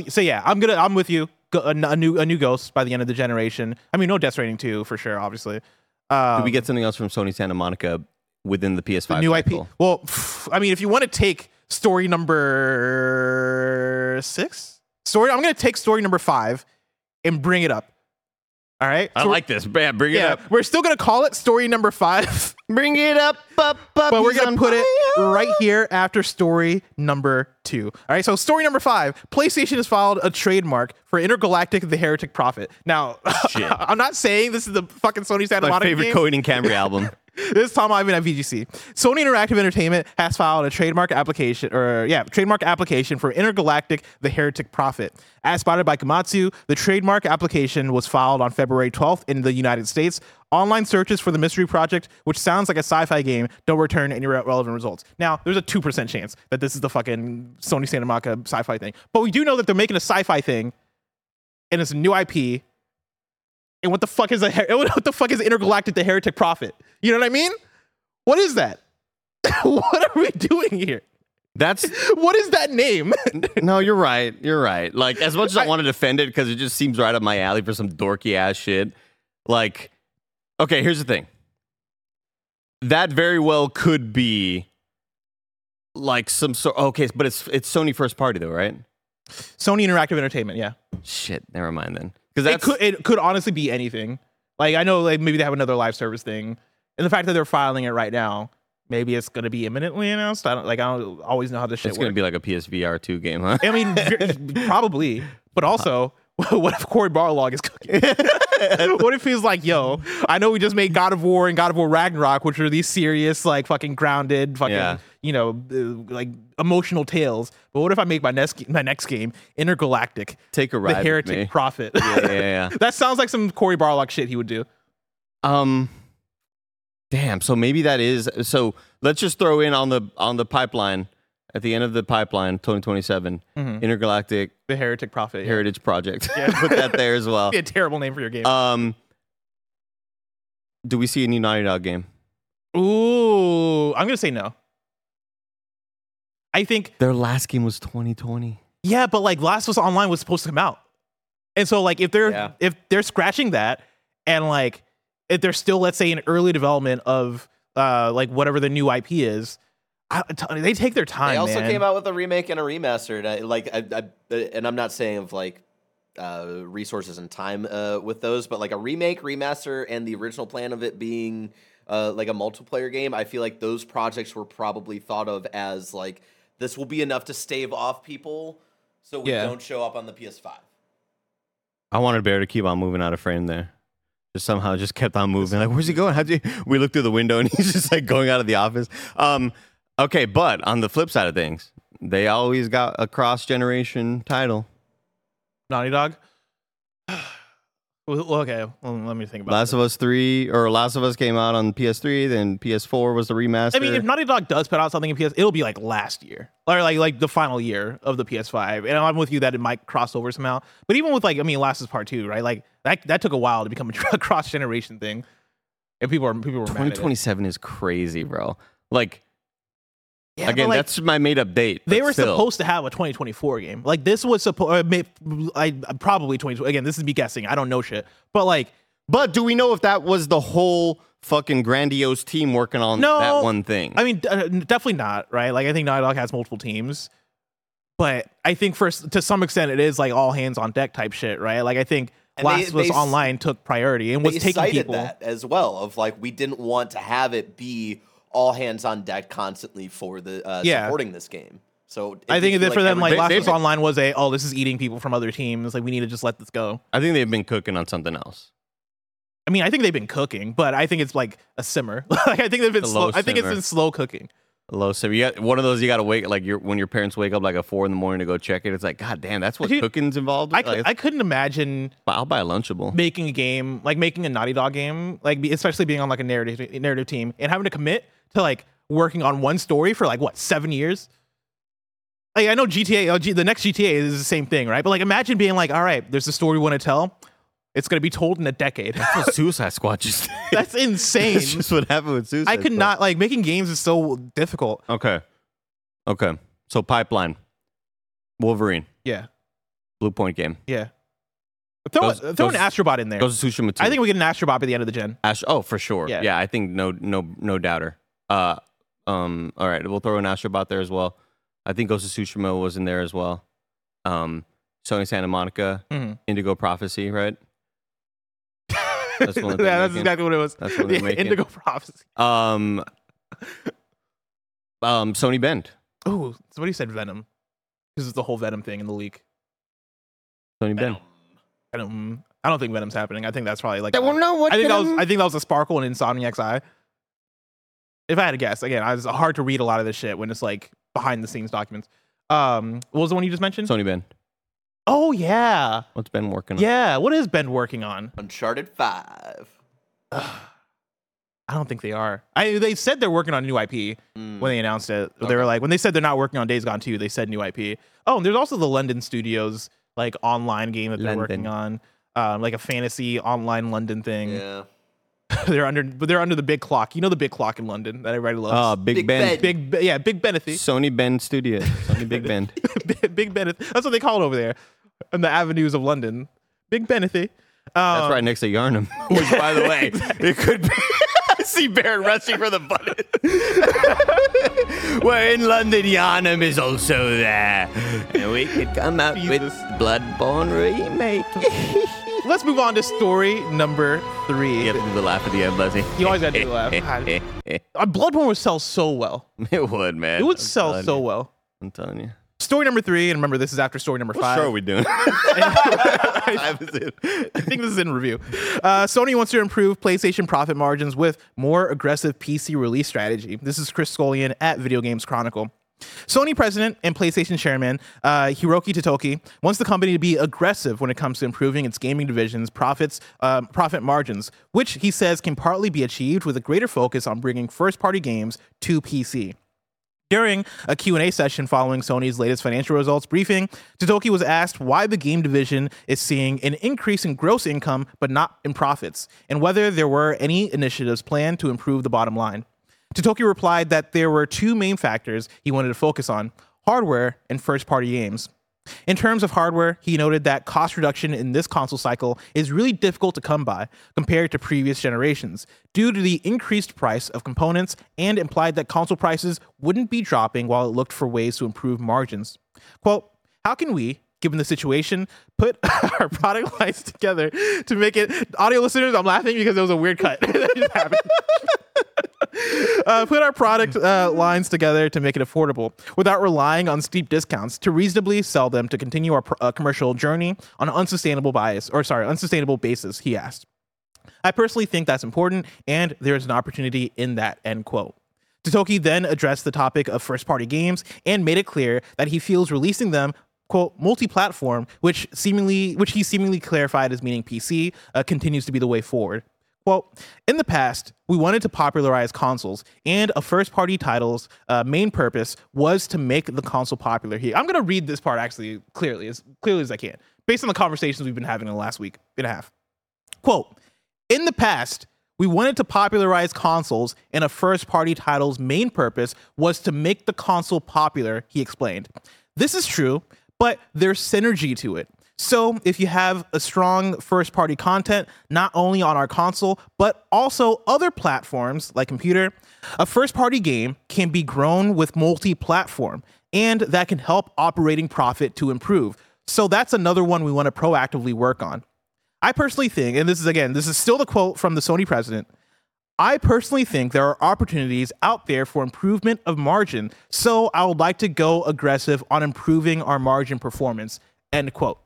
so yeah, I'm gonna I'm with you. A, a new a new Ghost by the end of the generation. I mean, no Death Stranding two for sure, obviously. Um, Did we get something else from Sony Santa Monica within the P S five? The new cycle? I P? Well, pff, I mean, if you want to take story number six? Story, I'm going to take story number five and bring it up. All right? So I like this. Man, bring it yeah, up. We're still going to call it story number five. Bring it up, up, up. But we're going to put fire. it right here after story number two. All right, so story number five. PlayStation has filed a trademark for Intergalactic the Heretic Prophet. Now, I'm not saying this is the fucking Sony Santa Monica game. My favorite Cohen and Camry album. This is Tom Ivan at V G C. Sony Interactive Entertainment has filed a trademark application, or yeah, trademark application for Intergalactic: The Heretic Prophet. As spotted by Komatsu, the trademark application was filed on February twelfth in the United States. Online searches for the mystery project, which sounds like a sci-fi game, don't return any re- relevant results. Now, there's a two percent chance that this is the fucking Sony Santa Monica sci-fi thing, but we do know that they're making a sci-fi thing, and it's a new I P. And what the fuck is a what the fuck is Intergalactic the Heretic Prophet? You know what I mean? What is that? What are we doing here? That's what is that name? No, you're right. You're right. Like, as much as I, I want to defend it because it just seems right up my alley for some dorky ass shit. Like, okay, here's the thing. That very well could be like some sort. Okay, but it's it's Sony first party though, right? Sony Interactive Entertainment. Yeah. Shit. Never mind then. It could, it could honestly be anything. Like, I know, like, maybe they have another live service thing, and the fact that they're filing it right now, maybe it's going to be imminently announced. I don't like. I don't always know how this shit. It's going to be like a P S V R two game, huh? I mean, probably. But also, what if Corey Barlog is cooking? What if he's like, "Yo, I know we just made God of War and God of War Ragnarok, which are these serious, like, fucking grounded, fucking, yeah. you know, like emotional tales. But what if I make my next my next game Intergalactic? Take a ride, the Heretic Prophet. Yeah, yeah, yeah. That sounds like some Corey Barlog shit he would do. Um, damn. So maybe that is. So let's just throw in on the on the pipeline. At the end of the pipeline, twenty twenty-seven, mm-hmm. Intergalactic, the Heretic Prophet, yeah. Heritage Project. Yeah. Put that there as well. That'd be a terrible name for your game. Um, do we see a new Naughty Dog game? Ooh, I'm gonna say no. I think their last game was twenty twenty. Yeah, but like Last of Us Online was supposed to come out, and so like if they're yeah. if they're scratching that, and like if they're still, let's say, in early development of uh like whatever the new I P is. I, they take their time. They also man. came out with a remake and a remaster, and I, like, I, I, and I'm not saying of like uh, resources and time uh, with those, but like a remake, remaster, and the original plan of it being uh, like a multiplayer game. I feel like those projects were probably thought of as like this will be enough to stave off people, so we yeah. don't show up on the P S five. I wanted Bear to keep on moving out of frame there. Just somehow just kept on moving. Like, where's he going? How'd you? We looked through the window, and he's just like going out of the office. Um. Okay, but on the flip side of things, they always got a cross-generation title. Naughty Dog? Well, okay, well, let me think about it. Last this. of Us three, or Last of Us came out on P S three, then P S four was the remaster. I mean, if Naughty Dog does put out something in P S, it'll be like last year, or like like the final year of the P S five. And I'm with you that it might cross over somehow. But even with, like, I mean, Last is Part two, right? Like, that that took a while to become a cross-generation thing. And people, are, people were twenty twenty-seven mad at it. Is crazy, bro. Like... Yeah, Again, like, that's my made-up date. They were still. supposed to have a twenty twenty-four game. Like, this was supposed... I probably twenty twenty... Again, this is me guessing. I don't know shit. But, like... But do we know if that was the whole fucking grandiose team working on no, that one thing? I mean, uh, definitely not, right? Like, I think Naughty Dog has multiple teams. But I think, for, to some extent, it is, like, all hands on deck type shit, right? Like, I think... And Last was Online took priority and was taking people... They cited that as well, of, like, we didn't want to have it be... all hands on deck constantly for the uh, yeah. supporting this game. So I think that like for them, like they, Last of Us Online was a, oh, this is eating people from other teams. Like, we need to just let this go. I think they've been cooking on something else. I mean, I think they've been cooking, but I think it's like a simmer. Like, I think they've been slow. I think it's been slow cooking. A low simmer. You got one of those. You got to wake like your when your parents wake up like at four in the morning to go check it. It's like, God damn, that's what Dude, cooking's involved. I, like, I couldn't imagine. I'll buy a Lunchable. Making a game like making a Naughty Dog game, like especially being on like a narrative narrative team and having to commit to like working on one story for like what seven years. Like, I know G T A, the next G T A is the same thing, right? But like, imagine being like, all right, there's a story we want to tell. It's gonna be told in a decade. That's what Suicide Squad just. That's insane. That's just what happened with Suicide. I could Squad. not like making games is so difficult. Okay, okay. So pipeline, Wolverine. Yeah. Blue Point game. Yeah. Throw, goes, throw goes, an Astrobot in there. Goes to Tsushima two. I think we get an Astrobot by the end of the gen. Astro- oh, for sure. Yeah. yeah, I think no, no, no doubter. Uh, um. All right, we'll throw an Astrobot there as well. I think Ghost of Tsushima was in there as well. Um, Sony Santa Monica, mm-hmm. Indigo Prophecy, right? That's yeah, that's making. exactly what it was. That's what yeah, they're Indigo Prophecy. Um, um, Sony Bend. Oh, somebody said Venom. Because it's the whole Venom thing in the leak. Sony Venom. Bend. Venom. I don't think Venom's happening. I think that's probably like. I don't know what I think Venom? that was. I think that was a sparkle in Insomniac's eye. If I had to guess, again, I was hard to read a lot of this shit when it's like behind the scenes documents. Um, what was the one you just mentioned? Sony Bend. Oh yeah. What's Ben working on? Yeah, what is Ben working on? Uncharted five. Ugh. I don't think they are. I they said they're working on a new I P mm. when they announced it. Okay. They were like, when they said they're not working on Days Gone two, they said new I P. Oh, and there's also the London Studios like online game that they're London. working on, um, like a fantasy online London thing. Yeah. they're under, but they're under the big clock. You know the big clock in London that everybody loves. Oh, uh, Big, Big Ben. Big, yeah, Big Benethy. Sony Ben Studios. Sony Big Ben. Big Benethy. That's what they call it over there, on the avenues of London. Big Benethy. Um, That's right next to Yharnam. Which, by the way, exactly. it could be. I see Baron rushing for the button. We're in London. Yharnam is also there, and we could come out Jesus. with Bloodborne remake. Let's move on to story number three. You have to do the laugh at the end, Leslie. You always got to do the laugh. Bloodborne would sell so well. It would, man. It would I'm sell so you. well. I'm telling you. Story number three, and remember, this is after story number what five. What show are we doing? I think this is in review. Uh, Sony wants to improve PlayStation profit margins with more aggressive P C release strategy. This is Chris Scolian at Video Games Chronicle. Sony president and PlayStation chairman uh, Hiroki Totoki wants the company to be aggressive when it comes to improving its gaming division's profits, uh, profit margins, which he says can partly be achieved with a greater focus on bringing first-party games to P C. During a Q and A session following Sony's latest financial results briefing, Totoki was asked why the game division is seeing an increase in gross income but not in profits, and whether there were any initiatives planned to improve the bottom line. Totoki replied that there were two main factors he wanted to focus on, hardware and first-party games. In terms of hardware, he noted that cost reduction in this console cycle is really difficult to come by compared to previous generations due to the increased price of components, and implied that console prices wouldn't be dropping while it looked for ways to improve margins. Quote, "How can we, given the situation, put our product lines together to make it..." Audio listeners, I'm laughing because it was a weird cut that just happened. Uh, put our product uh, lines together to make it affordable without relying on steep discounts to reasonably sell them, to continue our pr- uh, commercial journey on an unsustainable bias or sorry, unsustainable basis, he asked. "I personally think that's important, and there is an opportunity in that," end quote. Totoki then addressed the topic of first-party games and made it clear that he feels releasing them, quote, "multi-platform," which seemingly, which he seemingly clarified as meaning P C, uh, continues to be the way forward. Well, "in the past, we wanted to popularize consoles, and a first-party title's uh, main purpose was to make the console popular here." I'm going to read this part, actually, clearly, as clearly as I can, based on the conversations we've been having in the last week and a half. Quote, "in the past, we wanted to popularize consoles, and a first-party title's main purpose was to make the console popular," he explained. "This is true, but there's synergy to it. So if you have a strong first-party content, not only on our console, but also other platforms like computer, a first-party game can be grown with multi-platform, and that can help operating profit to improve. So that's another one we want to proactively work on. I personally think," and this is, again, this is still the quote from the Sony president, "I personally think there are opportunities out there for improvement of margin, so I would like to go aggressive on improving our margin performance," end quote.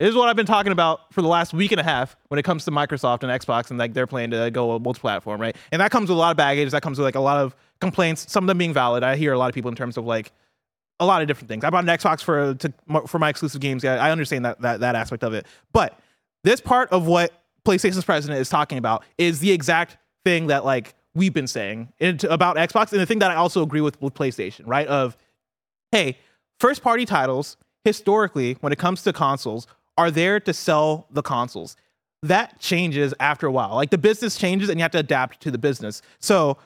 This is what I've been talking about for the last week and a half when it comes to Microsoft and Xbox and like their plan to go multi-platform, right? And that comes with a lot of baggage. That comes with like a lot of complaints, some of them being valid. I hear a lot of people in terms of like a lot of different things. I bought an Xbox for to, for my exclusive games. Yeah, I understand that, that that aspect of it. But this part of what PlayStation's president is talking about is the exact thing that like we've been saying about Xbox, and the thing that I also agree with with PlayStation, right? Of, hey, first-party titles historically, when it comes to consoles, are there to sell the consoles. That changes after a while. Like the business changes and you have to adapt to the business. So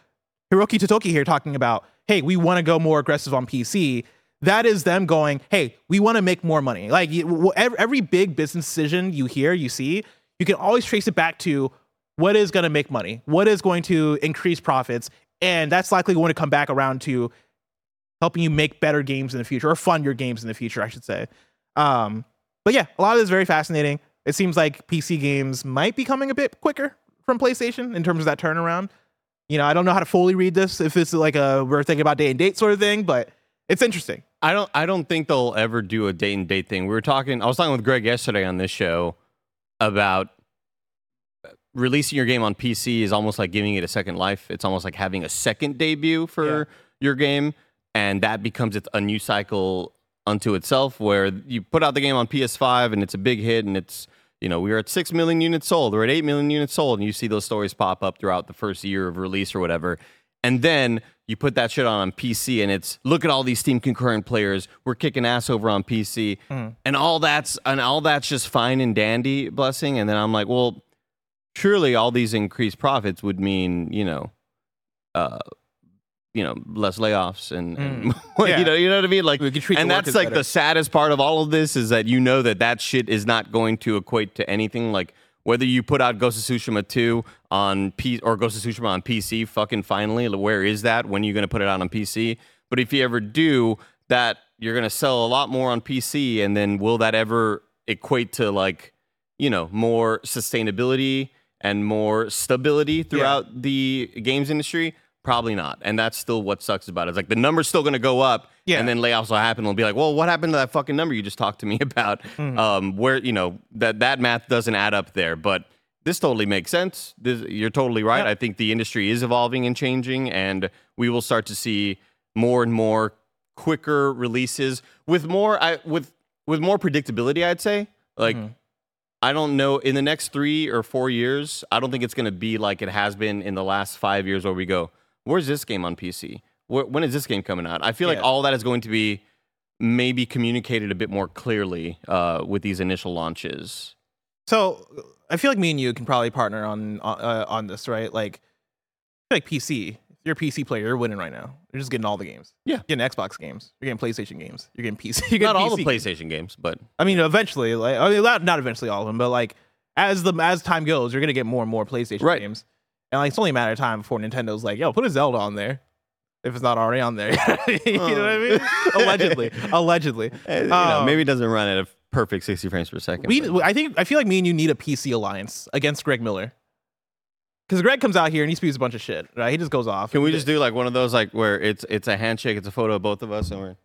Hiroki Totoki here talking about, hey, we want to go more aggressive on P C. That is them going, hey, we want to make more money. Like every big business decision you hear, you see, you can always trace it back to what is going to make money, what is going to increase profits. And that's likely going to come back around to helping you make better games in the future, or fund your games in the future, I should say. Um, But yeah, a lot of this is very fascinating. it seems like P C games might be coming a bit quicker from PlayStation in terms of that turnaround. You know, I don't know how to fully read this, if it's like a we're thinking about day and date sort of thing, but it's interesting. I don't I don't think they'll ever do a day and date thing. We were talking I was talking with Greg yesterday on this show about releasing your game on P C is almost like giving it a second life. It's almost like having a second debut for yeah. your game, and that becomes it's a new cycle unto itself, where you put out the game on P S five and it's a big hit, and it's, you know, we are at six million units sold, or at eight million units sold, and you see those stories pop up throughout the first year of release or whatever. And then you put that shit on, on P C, and it's, look at all these Steam concurrent players, we're kicking ass over on P C. Mm. And all that's and all that's just fine and dandy, Blessing. And then I'm like, well, surely all these increased profits would mean, you know, uh, you know, less layoffs and, mm. and yeah. you know, you know what I mean? Like, we can treat and that's like better. The saddest part of all of this is that, you know, that that shit is not going to equate to anything. Like, whether you put out Ghost of Tsushima two on P or Ghost of Tsushima on P C, fucking finally, where is that? When are you going to put it out on P C? But if you ever do that, you're going to sell a lot more on P C. And then will that ever equate to, like, you know, more sustainability and more stability throughout yeah. the games industry? Probably not. And that's still what sucks about it. It's like the number's still going to go up, yeah. and then layoffs will happen. It'll be like, well, what happened to that fucking number you just talked to me about? Mm-hmm. Um, where, you know, that that math doesn't add up there. But this totally makes sense. This, you're totally right. Yep. I think the industry is evolving and changing, and we will start to see more and more quicker releases with more I, with with more predictability, I'd say. Like, mm-hmm. I don't know, in the next three or four years, I don't think it's going to be like it has been in the last five years where we go, where's this game on P C? Where, when is this game coming out? I feel yeah. like all that is going to be maybe communicated a bit more clearly uh, with these initial launches. So I feel like me and you can probably partner on uh, on this, right? Like, like P C, if you're a P C player, you're winning right now. You're just getting all the games. Yeah. You're getting Xbox games. You're getting PlayStation games. You're getting P C. You're getting not P C all the PlayStation games, games but... I mean, eventually, like, I mean, not eventually all of them, but like, as the as time goes, you're going to get more and more PlayStation right. games. And like, it's only a matter of time before Nintendo's like, yo, put a Zelda on there, if it's not already on there. You um. know what I mean? Allegedly. Allegedly. Um, you know, maybe it doesn't run at a perfect sixty frames per second. We, I think, I feel like me and you need a P C alliance against Greg Miller. Because Greg comes out here and he spews a bunch of shit, right? He just goes off. Can we just do like one of those, like, where it's it's a handshake, it's a photo of both of us, and we're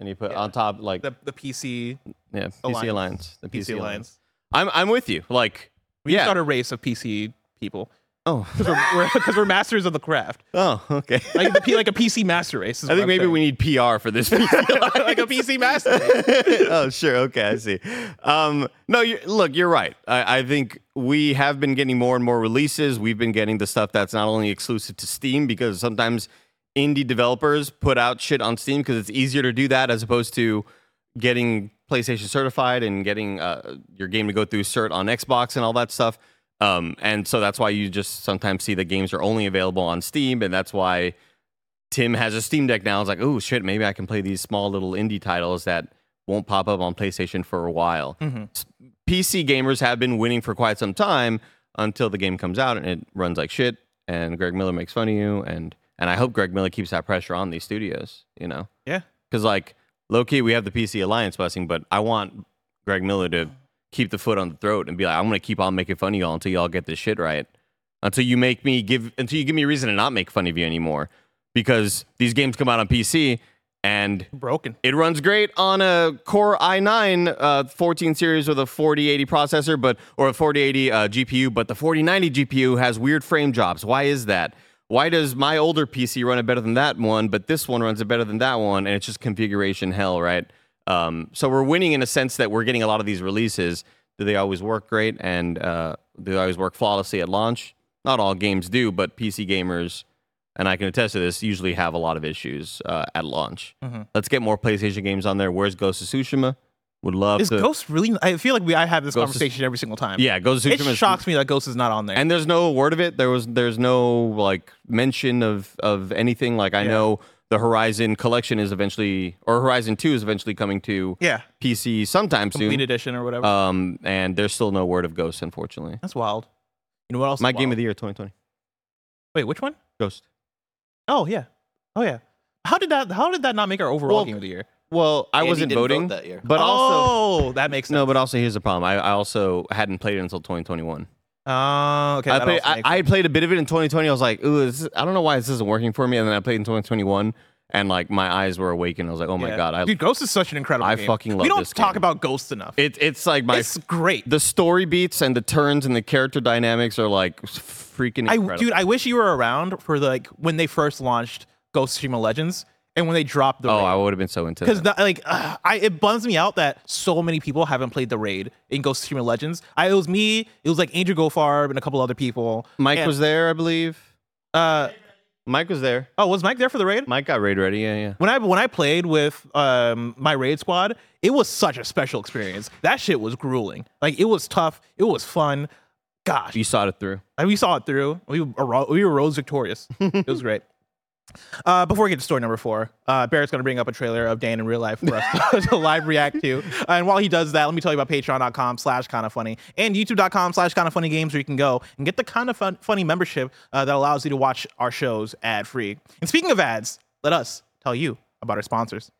and you put yeah. on top, like, the, the P C yeah P C alliance, the P C, P C alliance. I'm I'm with you. Like, we yeah. start a race of P C people. Oh, because we're, we're, we're masters of the craft. Oh, okay. Like, the, like a P C master race. Is I think I'm maybe saying. We need P R for this. Like a P C master race. Oh, sure. Okay, I see. Um, no, you're, look, you're right. I, I think we have been getting more and more releases. We've been getting the stuff that's not only exclusive to Steam, because sometimes indie developers put out shit on Steam because it's easier to do that as opposed to getting PlayStation certified and getting uh, your game to go through cert on Xbox and all that stuff. Um, and so that's why you just sometimes see the games are only available on Steam, and that's why Tim has a Steam Deck now. It's like, oh shit, maybe I can play these small little indie titles that won't pop up on PlayStation for a while. Mm-hmm. P C gamers have been winning for quite some time until the game comes out and it runs like shit, and Greg Miller makes fun of you, and and I hope Greg Miller keeps that pressure on these studios, you know? Yeah. Because, like, low-key, we have the P C Alliance busing, but I want Greg Miller to keep the foot on the throat and be like, I'm gonna keep on making fun of y'all until y'all get this shit right, until you make me give until you give me a reason to not make fun of you anymore, because these games come out on P C and broken. It runs great on a Core i nine uh, fourteen series with a forty eighty processor, but or a forty eighty uh, G P U, but the forty ninety G P U has weird frame drops. Why is that? Why does my older P C run it better than that one, but this one runs it better than that one? And it's just configuration hell, right? Um, so we're winning in a sense that we're getting a lot of these releases. Do they always work great? And uh, do they always work flawlessly at launch? Not all games do, but P C gamers, and I can attest to this, usually have a lot of issues uh, at launch. Mm-hmm. Let's get more PlayStation games on there. Where's Ghost of Tsushima? Would love is to... Is Ghost really... I feel like we I have this Ghost conversation is... every single time. Yeah, Ghost of Tsushima... It is... shocks me that Ghost is not on there. And there's no word of it. There was. There's no, like, mention of, of anything. Like, I yeah. know... The Horizon collection is eventually, or Horizon two is eventually coming to yeah. P C sometime Complete soon. Complete edition or whatever. Um, and there's still no word of Ghost, unfortunately. That's wild. You know what else? My game of the year, twenty twenty. Wait, which one? Ghost. Oh yeah, oh yeah. How did that? How did that not make our overall well, game of the year? Well, I Andy wasn't voting, vote that year. But oh, also, that makes sense. No, but also here's the problem. I, I also hadn't played it until twenty twenty-one. Oh, uh, okay. I played, I, I played a bit of it in twenty twenty. I was like, ooh, this is, I don't know why this isn't working for me. And then I played in twenty twenty-one, and like my eyes were awakened. I was like, oh my yeah. god, I, dude, Ghost is such an incredible. I game. fucking love. We don't this talk game. about Ghost enough. It, it's like my. It's great. The story beats and the turns and the character dynamics are like freaking incredible. I, dude, I wish you were around for the, like when they first launched Ghost of Tsushima Legends. And when they dropped the oh, raid. Oh, I would have been so into it. Because, like, uh, I, it bums me out that so many people haven't played the raid in Ghost of Tsushima Legends. I, it was me. It was, like, Andrew Gofarb and a couple other people. Mike and, was there, I believe. Uh, Mike was there. Oh, was Mike there for the raid? Mike got raid ready, yeah, yeah. When I when I played with um my raid squad, it was such a special experience. That shit was grueling. Like, it was tough. It was fun. Gosh. You saw it through. Like, we saw it through. We, we rose victorious. It was great. Uh, before we get to story number four, uh, Barrett's going to bring up a trailer of Dan in Real Life for us to, to live react to. Uh, and while he does that, let me tell you about patreon.com slash kind of funny and youtube.com slash kind of funny games where you can go and get the kind of fun, funny membership uh, that allows you to watch our shows ad free. And speaking of ads, let us tell you about our sponsors.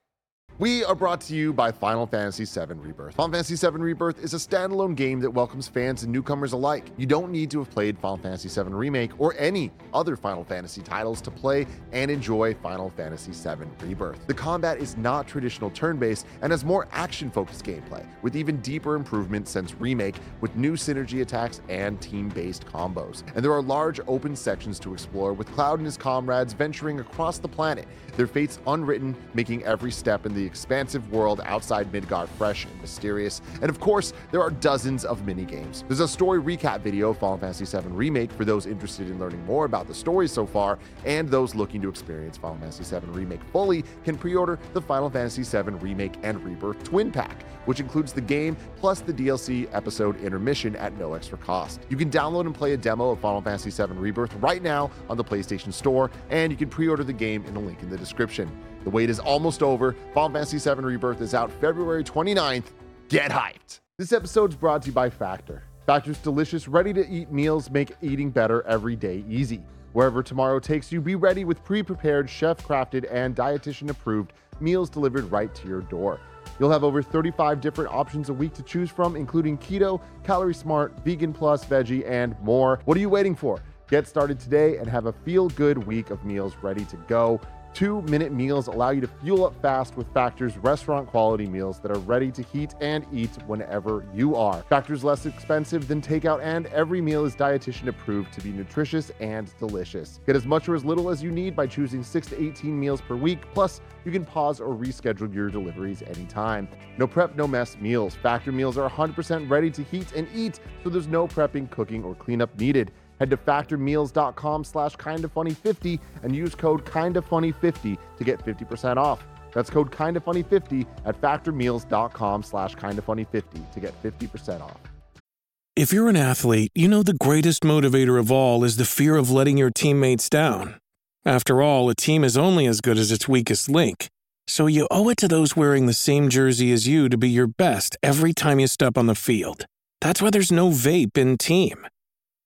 We are brought to you by Final Fantasy seven Rebirth. Final Fantasy seven Rebirth is a standalone game that welcomes fans and newcomers alike. You don't need to have played Final Fantasy seven Remake or any other Final Fantasy titles to play and enjoy Final Fantasy seven Rebirth. The combat is not traditional turn-based and has more action-focused gameplay, with even deeper improvements since Remake, with new synergy attacks and team-based combos. And there are large open sections to explore, with Cloud and his comrades venturing across the planet, their fates unwritten, making every step in the expansive world outside Midgar fresh and mysterious. And of course, there are dozens of mini games. There's a story recap video of Final Fantasy seven Remake for those interested in learning more about the story so far, and those looking to experience Final Fantasy seven Remake fully can pre-order the Final Fantasy seven Remake and Rebirth Twin Pack, which includes the game plus the D L C episode Intermission at no extra cost. You can download and play a demo of Final Fantasy seven Rebirth right now on the PlayStation Store, and you can pre-order the game in a link in the description. The wait is almost over. Final Fantasy seven Rebirth is out February twenty-ninth. Get hyped. This episode is brought to you by Factor. Factor's delicious, ready-to-eat meals make eating better every day easy. Wherever tomorrow takes you, be ready with pre-prepared, chef-crafted, and dietitian-approved meals delivered right to your door. You'll have over thirty-five different options a week to choose from, including keto, calorie smart, vegan plus, veggie, and more. What are you waiting for? Get started today and have a feel-good week of meals ready to go. Two-minute meals allow you to fuel up fast with Factor's restaurant-quality meals that are ready to heat and eat whenever you are. Factor's less expensive than takeout, and every meal is dietitian-approved to be nutritious and delicious. Get as much or as little as you need by choosing six to eighteen meals per week, plus you can pause or reschedule your deliveries anytime. No prep, no mess meals. Factor meals are one hundred percent ready to heat and eat, so there's no prepping, cooking, or cleanup needed. Head to factor meals dot com slash kindafunny fifty and use code kindafunny fifty to get fifty percent off. That's code kindafunny fifty at factor meals dot com slash kindafunny fifty to get fifty percent off. If you're an athlete, you know the greatest motivator of all is the fear of letting your teammates down. After all, a team is only as good as its weakest link. So you owe it to those wearing the same jersey as you to be your best every time you step on the field. That's why there's no vape in team.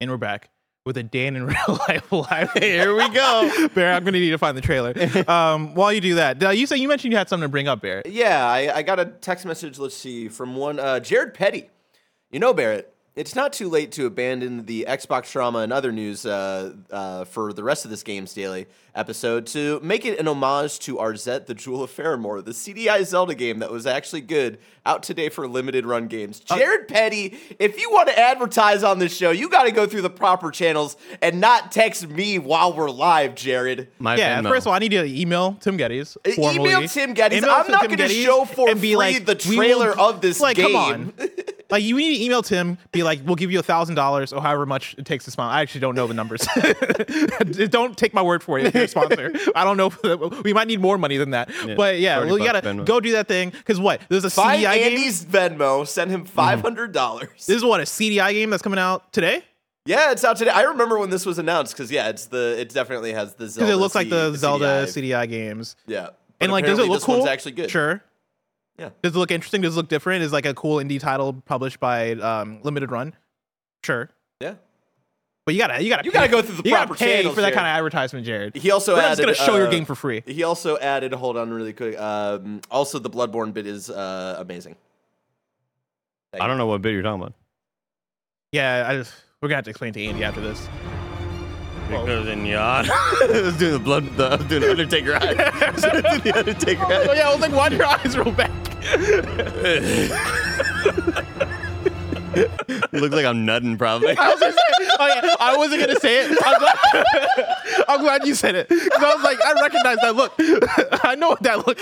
And we're back with a Dan in Real Life live. Here we go. Bear, I'm going to need to find the trailer. Um, while you do that, uh, you say you mentioned you had something to bring up, Barrett. Yeah, I, I got a text message, let's see, from one, uh, Jared Petty. You know, Barrett, It's not too late to abandon the Xbox drama and other news uh, uh, for the rest of this Games Daily episode to make it an homage to Arzette the Jewel of Faramore, the C D I Zelda game that was actually good, out today for limited run games. Jared uh, Petty, if you want to advertise on this show, you got to go through the proper channels and not text me while we're live, Jared. My yeah, Venmo. First of all, I need to email Tim Geddes. Formally. Email Tim Geddes. Email I'm not going to show for and be free like, the trailer will, of this like, game. Come on. Like, you need to email Tim, be like, we'll give you one thousand dollars or however much it takes to sponsor. I actually don't know the numbers. Don't take my word for it if you're a sponsor. I don't know. We might need more money than that. Yeah, but, yeah, well, you got to go do that thing. Because what? There's a Find C D I game. Find Andy's Venmo. Send him five hundred dollars. Mm-hmm. This is, what, a C D I game that's coming out today? Yeah, it's out today. I remember when this was announced because, yeah, it's the it definitely has the Zelda. Because it looks C- like the, the Zelda C D I, C D I games. Yeah. But and, like, does it look this cool? One's actually good. Sure. Yeah. Does it look interesting? Does it look different? Is like a cool indie title published by um, Limited Run? Sure. Yeah. But you gotta you gotta you pay. gotta go through the you proper pay channels for that Jared. Kind of advertisement, Jared. He also We're added. We're just gonna show uh, your game for free. He also added. Hold on, really quick. Um, also, the Bloodborne bit is uh, amazing. Thank I don't you. know what bit you're talking about. Yeah, I just we're gonna have to explain it to Andy after this. Because in Yharnam, let's do the blood, the, let's do the Undertaker eyes. Let's do the Undertaker eyes. Oh, yeah, I was like, why do your eyes roll back? Looks like I'm nutting, probably. I was just, oh, yeah, I wasn't gonna say it. I'm glad, I'm glad you said it because I was like, I recognize that look. I know what that look.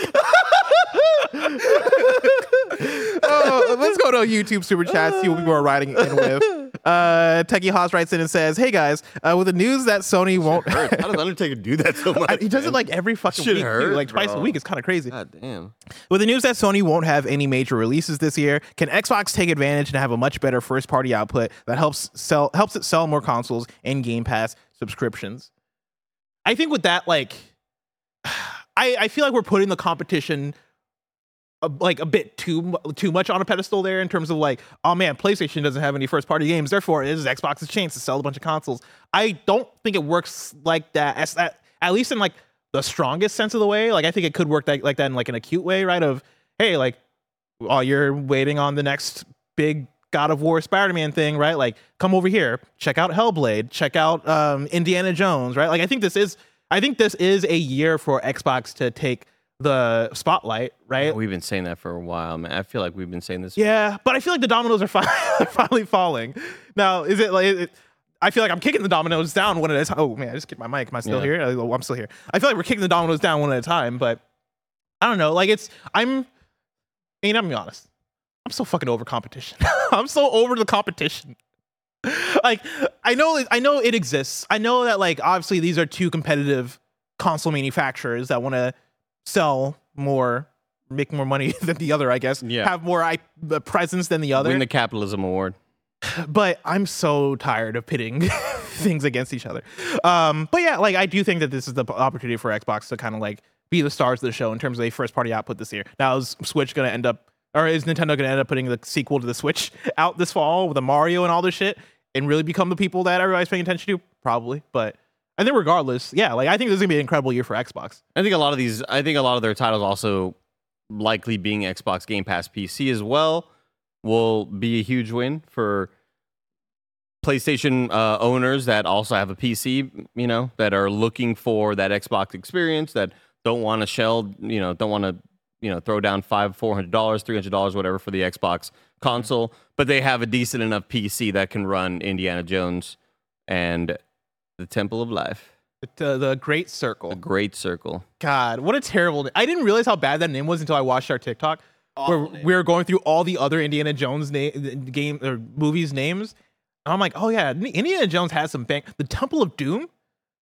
Oh, let's go to YouTube super chat. See what people are riding in with. Uh, Techie Haas writes in and says, "Hey guys, uh, with the news that Sony won't, how does Undertaker do that so much? I, he does man. it like every fucking Should week, hurt, dude, like bro. twice a week. It's kind of crazy. God damn. With the news that Sony won't have any major releases this year, can Xbox take advantage and have a much better first party output that helps sell helps it sell more consoles and Game Pass subscriptions? I think with that, like, I I feel like we're putting the competition." A, like a bit too too much on a pedestal there in terms of like, oh man, PlayStation doesn't have any first party games, therefore it is Xbox's chance to sell a bunch of consoles. I don't think it works like that, as, at, at least in like the strongest sense of the way. Like I think it could work that, like that in like an acute way, right? Of hey, like while you're waiting on the next big God of War Spider-Man thing, right? Like come over here, check out Hellblade, check out um, Indiana Jones, right? Like I think this is I think this is a year for Xbox to take the spotlight, right? Yeah, we've been saying that for a while, man. I feel like we've been saying this. Yeah, but I feel like the dominoes are finally, finally falling. Now, is it like? Is it, I feel like I'm kicking the dominoes down one at a time. Oh man, I just kicked my mic. Am I still yeah. here? I, I'm still here. I feel like we're kicking the dominoes down one at a time, but I don't know. Like it's, I'm. I mean, I'm gonna be honest. I'm so fucking over competition. I'm so over the competition. Like I know, I know it exists. I know that like obviously these are two competitive console manufacturers that want to sell more, make more money than the other, I guess. Yeah. Have more I, uh, presence than the other. Win the capitalism award. But I'm so tired of pitting things against each other. Um, but yeah, like I do think that this is the opportunity for Xbox to kind of like be the stars of the show in terms of a first party output this year. Now is Switch going to end up, or is Nintendo going to end up putting the sequel to the Switch out this fall with a Mario and all this shit and really become the people that everybody's paying attention to? Probably, but I think regardless, yeah, like I think this is gonna be an incredible year for Xbox. I think a lot of these, I think a lot of their titles also likely being Xbox Game Pass P C as well will be a huge win for PlayStation uh, owners that also have a P C, you know, that are looking for that Xbox experience, that don't want to shell, you know, don't want to, you know, throw down five, four hundred dollars, three hundred dollars, whatever for the Xbox console, but they have a decent enough P C that can run Indiana Jones and The Temple of Life. The, the Great Circle. The Great Circle. God, what a terrible name. I didn't realize how bad that name was until I watched our TikTok. Awful where name. We were going through all the other Indiana Jones na- game or movies names. And I'm like, oh yeah, Indiana Jones has some bang. The Temple of Doom?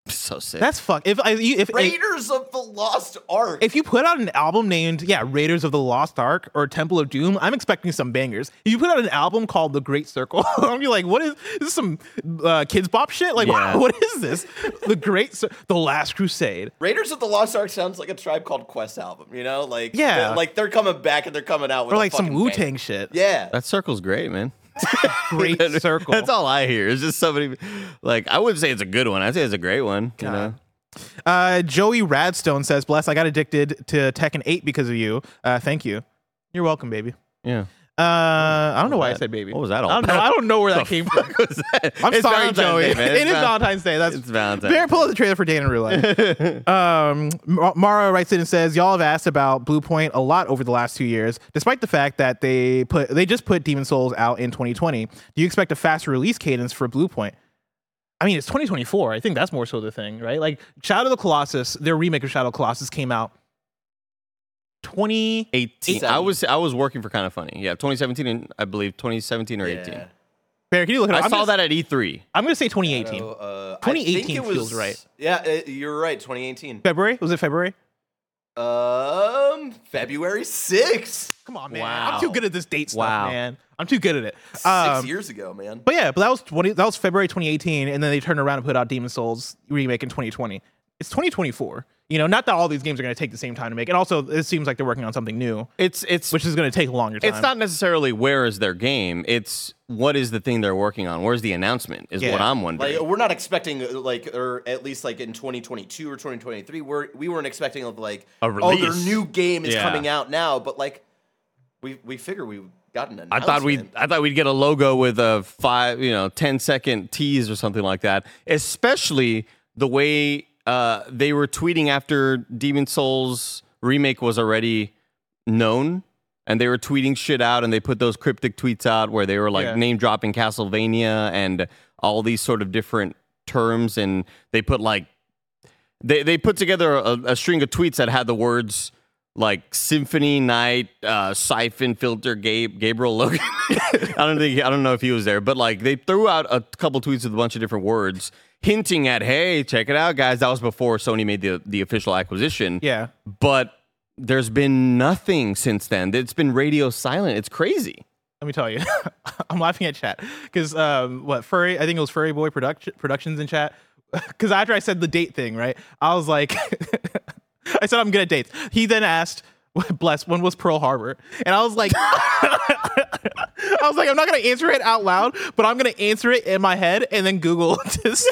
So sick. That's fuck. If I, if Raiders if, of the Lost Ark. If you put out an album named, yeah, Raiders of the Lost Ark or Temple of Doom, I'm expecting some bangers. If you put out an album called The Great Circle, I'll be like, what is, is this some uh, Kids Bop shit? Like, yeah. what, what is this? The Great, The Last Crusade. Raiders of the Lost Ark sounds like a Tribe Called Quest album, you know? Like, yeah. They're, like they're coming back and they're coming out with or like some Wu-Tang bang. Shit. Yeah. That circle's great, man. Great that, Circle. That's all I hear. It's just somebody like I wouldn't say it's a good one. I'd say it's a great one. You know? uh, Joey Radstone says, "Bless, I got addicted to Tekken eight because of you. Uh, thank you. You're welcome, baby." Yeah. Uh, I don't know why that? I said baby. What was that all? I don't know. I don't know where that came from. That? I'm it's sorry, Joey. Day, man. It is Valentine's Day. That's it's Valentine's. Bear, pull up the trailer for Dan in Real Life. um, Mara writes in and says, "Y'all have asked about Blue Point a lot over the last two years, despite the fact that they put they just put Demon's Souls out in twenty twenty. Do you expect a faster release cadence for Blue Point?" I mean, it's twenty twenty-four. I think that's more so the thing, right? Like Shadow of the Colossus, their remake of Shadow of the Colossus came out twenty eighteen. I was I was working for Kind of Funny. Yeah, twenty seventeen, and I believe twenty seventeen or yeah. eighteen. Bear, can you look it up? I I'm saw gonna, that at E three. I'm going to say twenty eighteen. Uh, twenty eighteen was, feels right. Yeah, it, you're right. twenty eighteen. February? Was it February? Um, February sixth. Come on, man. Wow. I'm too good at this date stuff, wow. man. I'm too good at it. Um, Six years ago, man. But yeah, but that was twenty. That was February twenty eighteen, and then they turned around and put out Demon's Souls remake in twenty twenty. It's twenty twenty-four. You know, not that all these games are going to take the same time to make, and also it seems like they're working on something new. It's it's which is going to take a longer time. It's not necessarily where is their game. It's what is the thing they're working on. Where's the announcement? Is yeah. what I'm wondering. Like, we're not expecting like, or at least like in twenty twenty-two or twenty twenty-three, we we weren't expecting of like a release. Oh, their new game is yeah. coming out now, but like. We we figure we got an announcement. I thought we I thought we'd get a logo with a five you know ten second tease or something like that. Especially the way uh, they were tweeting after Demon's Souls remake was already known, and they were tweeting shit out, and they put those cryptic tweets out where they were like yeah. name dropping Castlevania and all these sort of different terms, and they put like they they put together a, a string of tweets that had the words. Like Symphony Night, uh, Siphon Filter, Gabe, Gabriel Logan. I don't think I don't know if he was there, but like they threw out a couple tweets with a bunch of different words, hinting at, "Hey, check it out, guys." That was before Sony made the the official acquisition. Yeah, but there's been nothing since then. It's been radio silent. It's crazy. Let me tell you, I'm laughing at chat because um, what Furry? I think it was Furry Boy Product, Productions in chat because after I said the date thing, right? I was like. I said I'm good at dates. He then asked, "Bless, when was Pearl Harbor?" And I was like, I was like, I'm not gonna answer it out loud, but I'm gonna answer it in my head and then Google to see,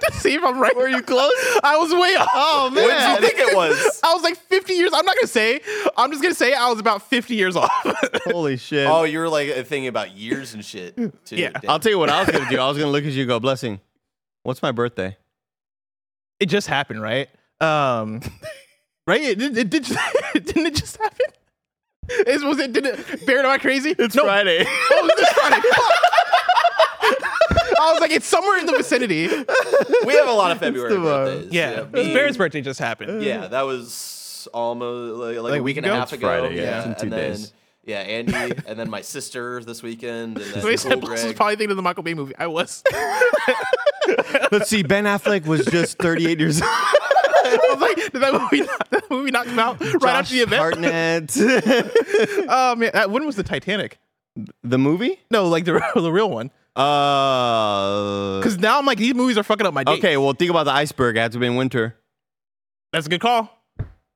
to see if I'm right. Were you close? I was way off. Oh man, what did you think it was? I was like fifty years. I'm not gonna say. I'm just gonna say I was about fifty years off. Holy shit! Oh, you were like thinking about years and shit. Too. Yeah. Damn. I'll tell you what I was gonna do. I was gonna look at you and go, "Blessing, what's my birthday?" It just happened, right? Um, right? It, it, it did. Just, didn't it just happen? It was it. Didn't Baron? Am I crazy? It's no. Friday. Oh, it's Friday. I was like, it's somewhere in the vicinity. We have a lot of February birthdays. Yeah, yeah. yeah. Baron's birthday just happened. Yeah, that was almost like, like a week and a half ago. Friday, yeah, yeah. It's in two and days. Then, yeah, Andy, and then my sister this weekend. And then said Greg. Plus was probably thinking of the Michael Bay movie. I was. Let's see, Ben Affleck was just thirty-eight years old. I was like, did that movie not, that movie not come out Josh right after the event? Hartnett. Oh, man. That, when was the Titanic? The movie? No, like the, the real one. Uh, Because now I'm like, these movies are fucking up my date. Okay, well, think about the iceberg. It had to be in winter. That's a good call.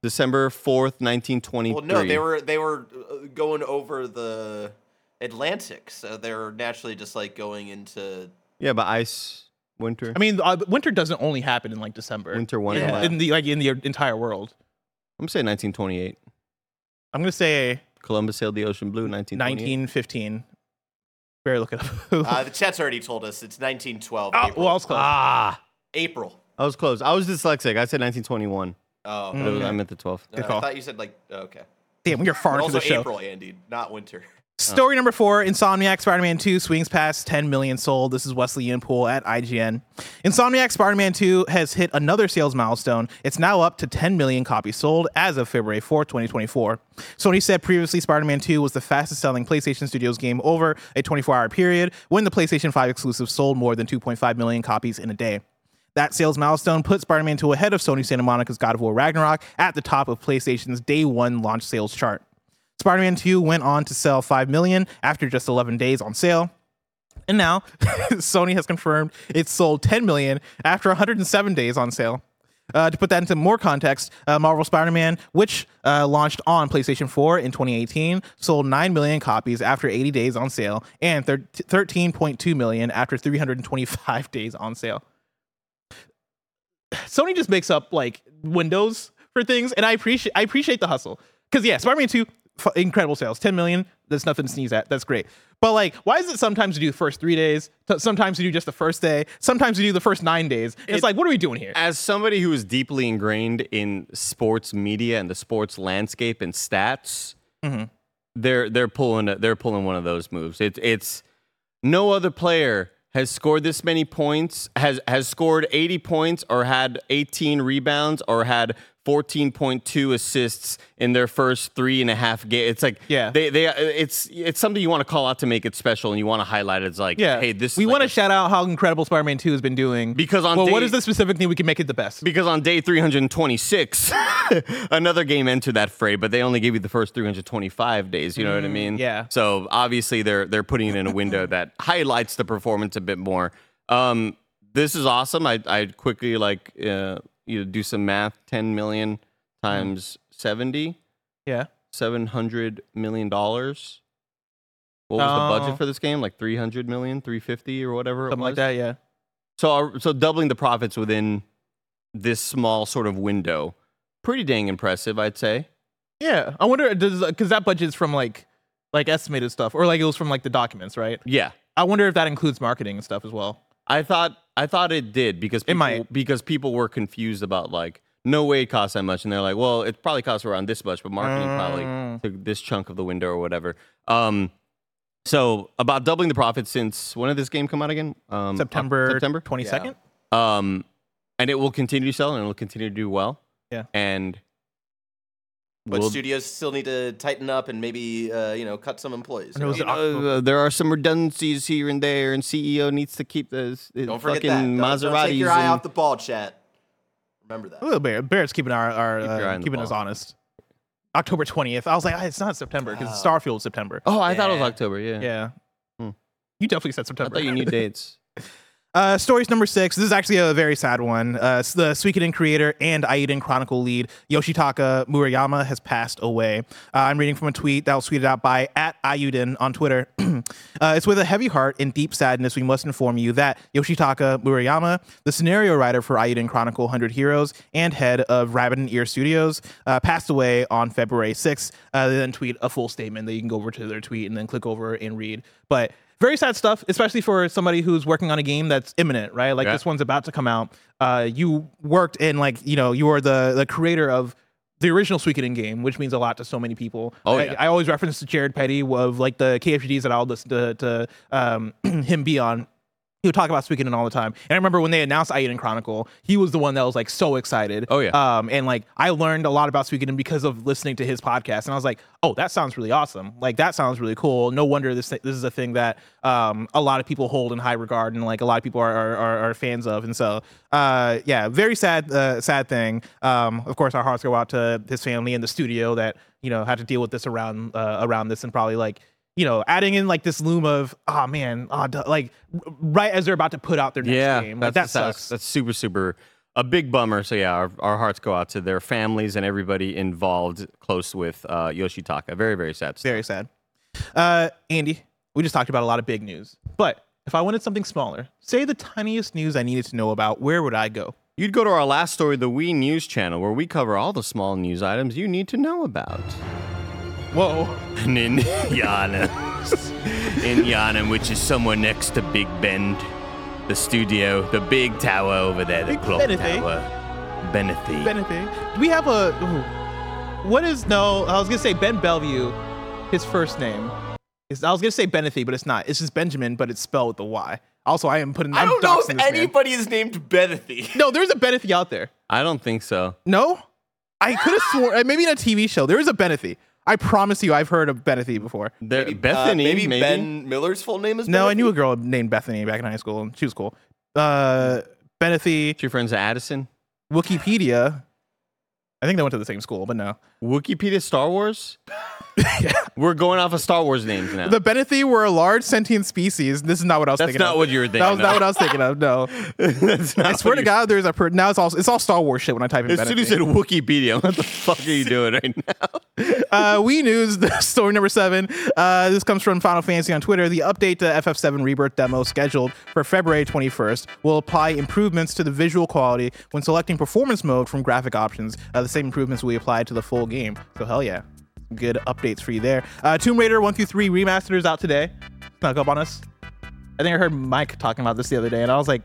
December fourth, nineteen twenty-three. Well, no, they were they were going over the Atlantic, so they're naturally just like going into yeah, but ice winter. I mean, uh, winter doesn't only happen in like December. Winter one yeah. in the like in the entire world. I'm gonna say nineteen twenty-eight. I'm gonna say Columbus sailed the ocean blue. Nineteen nineteen fifteen. Better look it up. uh, the chat's already told us it's nineteen twelve. Oh, well, I was close. Ah, April. I was close. I was dyslexic. I said nineteen twenty-one. Oh, okay. was, I meant the twelfth. Uh, I thought you said like okay. Damn, we are far into the show. Also April, Andy, not winter. Story oh. number four: Insomniac Spider-Man two swings past ten million sold. This is Wesley Yinpool at I G N. Insomniac Spider-Man two has hit another sales milestone. It's now up to ten million copies sold as of February fourth, twenty twenty-four. Sony said previously Spider-Man two was the fastest-selling PlayStation Studios game over a twenty-four hour period when the PlayStation five exclusive sold more than two point five million copies in a day. That sales milestone put Spider-Man two ahead of Sony Santa Monica's God of War Ragnarok at the top of PlayStation's day one launch sales chart. Spider-Man two went on to sell five million after just eleven days on sale. And now, Sony has confirmed it sold ten million after one hundred seven days on sale. Uh, to put that into more context, uh, Marvel Spider-Man, which uh, launched on PlayStation four in twenty eighteen, sold nine million copies after eighty days on sale and thir- thirteen point two million after three hundred twenty-five days on sale. Sony just makes up like windows for things, and I appreciate I appreciate the hustle because yeah, Spider-Man two f- incredible sales, ten million. That's nothing to sneeze at. That's great. But like, why is it sometimes you do the first three days? T- sometimes you do just the first day. Sometimes you do the first nine days. It's it, like, what are we doing here? As somebody who is deeply ingrained in sports media and the sports landscape and stats, mm-hmm. they're they're pulling they're pulling one of those moves. It's it's no other player has scored this many points, has has scored eighty points or had eighteen rebounds or had fourteen point two assists in their first three and a half games. It's like, yeah, they they it's it's something you want to call out to make it special and you want to highlight it. It's like, yeah, hey, this we is want like to a- shout out how incredible Spider-Man two has been doing. Because on well, day, what is the specific thing we can make it the best? Because on day three hundred twenty-six, another game entered that fray, but they only gave you the first three hundred twenty-five days. You know mm, what I mean? Yeah. So obviously they're they're putting it in a window that highlights the performance a bit more. Um, this is awesome. I I quickly like. Uh, You do some math, ten million times mm. seventy. Yeah. seven hundred million dollars. What was oh. the budget for this game? Like three hundred million, three hundred fifty or whatever. Something it was. Like that, yeah. So, so doubling the profits within this small sort of window. Pretty dang impressive, I'd say. Yeah. I wonder, does because that budget's from like like estimated stuff or like it was from like the documents, right? Yeah. I wonder if that includes marketing and stuff as well. I thought I thought it did because people, it might. because people were confused about like, no way it costs that much. And they're like, well, it probably costs around this much, but marketing mm. probably took this chunk of the window or whatever. Um, so about doubling the profit since when did this game come out again? Um, September, uh, September twenty-second. Yeah. Um, and it will continue to sell and it will continue to do well. Yeah. And But we'll, studios still need to tighten up and maybe, uh, you know, cut some employees. You know? uh, there are some redundancies here and there, and C E O needs to keep those fucking Maseratis. Don't, don't take your eye off the ball, chat. Remember that. Little Bear, Barrett's keeping our, our keep uh, keeping us honest. October twentieth. I was like, oh, it's not September because oh. Starfield's September. Oh, I yeah. thought it was October. Yeah. Yeah. Hmm. You definitely said September. I thought you knew dates. Uh, stories number six. This is actually a very sad one. Uh, the Suikoden creator and Aiden Chronicle lead Yoshitaka Murayama has passed away. Uh, I'm reading from a tweet that was tweeted out by at Aiden on Twitter. uh, it's with a heavy heart and deep sadness we must inform you that Yoshitaka Murayama, the scenario writer for Aiden Chronicle one hundred Heroes and head of Rabbit and Ear Studios, uh, passed away on February sixth. Uh, they then tweet a full statement that you can go over to their tweet and then click over and read. But very sad stuff, especially for somebody who's working on a game that's imminent, right? Like yeah. this one's about to come out. Uh, you worked in like, you know, you were the, the creator of the original Suikoden game, which means a lot to so many people. Oh, yeah. I, I always reference to Jared Petty of like the K F G Ds that I'll listen to, to um, him be on. He would talk about Suikoden all the time. And I remember when they announced Aiden Chronicle, he was the one that was like so excited. Oh, yeah. Um, and like I learned a lot about Suikoden because of listening to his podcast. And I was like, oh, that sounds really awesome. Like that sounds really cool. No wonder this this is a thing that um, a lot of people hold in high regard and like a lot of people are are, are fans of. And so, uh, yeah, very sad, uh, sad thing. Um, of course, our hearts go out to his family and the studio that, you know, had to deal with this around uh, around this and probably like, you know, adding in like this loom of, oh man, oh, like right as they're about to put out their next yeah, game. Like, that sucks. That's, that's super, super, a big bummer. So yeah, our, our hearts go out to their families and everybody involved close with uh, Yoshitaka. Very, very sad stuff. Very sad. Uh, Andy, we just talked about a lot of big news, but if I wanted something smaller, say the tiniest news I needed to know about, where would I go? You'd go to our last story, the We News channel, where we cover all the small news items you need to know about. Whoa. And in Yharnam, in Yharnam, which is somewhere next to Big Bend, the studio, the big tower over there, the big clock Benethy. Tower, Benethy. Benethy. Do we have a, ooh, what is, no, I was going to say Ben Bellevue, his first name. Is, I was going to say Benethy, but it's not. It's just Benjamin, but it's spelled with a Y. Also, I am putting, I'm I don't know if anybody man. is named Benethy. No, there's a Benethy out there. I don't think so. No? I could have sworn, maybe in a T V show, there is a Benethy. I promise you, I've heard of Benethy before. There, maybe, Bethany, uh, maybe, maybe Ben Miller's full name is Benethy? No, I knew a girl named Bethany back in high school. She was cool. Uh, Benethy. Two friends at Addison. Wikipedia. I think they went to the same school, but no. Wikipedia Star Wars? Yeah. We're going off of Star Wars names now. The Benethy were a large sentient species. This is not what I was That's thinking of. That's not what you were thinking of. That was not what I was thinking of, no. That's not I swear to God, there's a... Per- now it's all, it's all Star Wars shit when I type in Benethy. As soon as you said Wikipedia, what the fuck are you doing right now? uh, we News, story number seven. Uh, this comes from Final Fantasy on Twitter. The update to F F seven Rebirth demo scheduled for February twenty-first will apply improvements to the visual quality when selecting performance mode from graphic options. Uh, the same improvements will be applied to the full game. So hell yeah. good updates for you there. Uh, Tomb Raider one through three Remastered is out today. Snuck up on us. I think I heard Mike talking about this the other day, and I was like,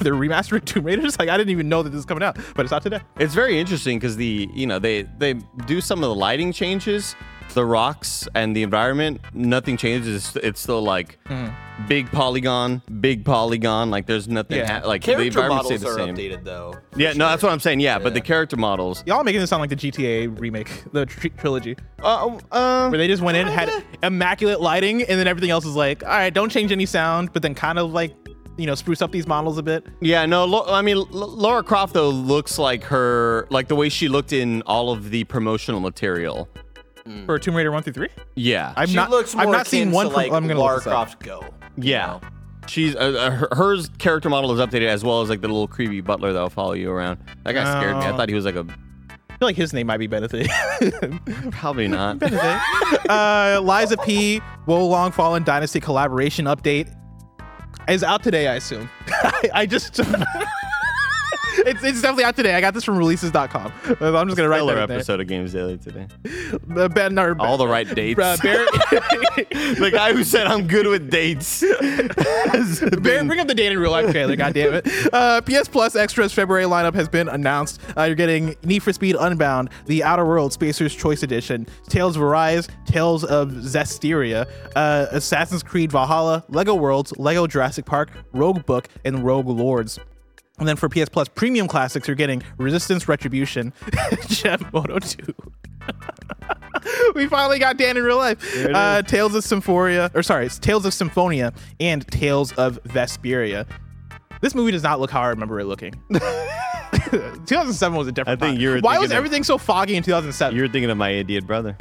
they're remastering Tomb Raiders? Like, I didn't even know that this is coming out, but it's out today. It's very interesting because the, you know, they, they do some of the lighting changes, the rocks and the environment, nothing changes. It's still like mm-hmm. big polygon, big polygon. Like there's nothing. Yeah. Ha- like character the environment models the are same. Updated though. Yeah, sure. No, that's what I'm saying. Yeah, yeah, but the character models. Y'all making this sound like the G T A remake, the tr- trilogy. Uh, uh, Where they just went in, had immaculate lighting, and then everything else was like, all right, don't change any sound, but then kind of like, you know, spruce up these models a bit. Yeah, no, Lo- I mean, L- Lara Croft though looks like her, like the way she looked in all of the promotional material. For Tomb Raider one through three? Yeah. I've she not, looks more I've not seen one to, like, from, I'm gonna Lara Croft Go. Yeah. You know? She's, uh, uh, her, her character model is updated as well as, like, the little creepy butler that'll follow you around. That guy no. scared me. I thought he was, like, a... I feel like his name might be Benedict. Probably not. Benedict. uh, Liza P, Wolong Fallen Dynasty collaboration update is out today, I assume. I, I just... It's, it's definitely out today. I got this from releases dot com. I'm just going to write that in there. Episode of Games Daily today. The ben, no, ben, all the right dates. Uh, Bear, the guy who said I'm good with dates. Bear, bring up the Dan in Real Life trailer, goddammit. Uh, P S Plus Extras February lineup has been announced. Uh, you're getting Need for Speed Unbound, The Outer World Spacer's Choice Edition, Tales of Arise, Tales of Zestiria, uh, Assassin's Creed Valhalla, LEGO Worlds, LEGO Jurassic Park, Rogue Book, and Rogue Lords. And then for P S Plus Premium Classics, you're getting Resistance Retribution, Chef Moto two. We finally got Dan in Real Life. Uh, Tales of Symphoria, or sorry, Tales of Symphonia and Tales of Vesperia. This movie does not look how I remember it looking. two thousand seven was a different I think time. You were Why was everything of, so foggy in two thousand seven? You were thinking of My Idiot Brother.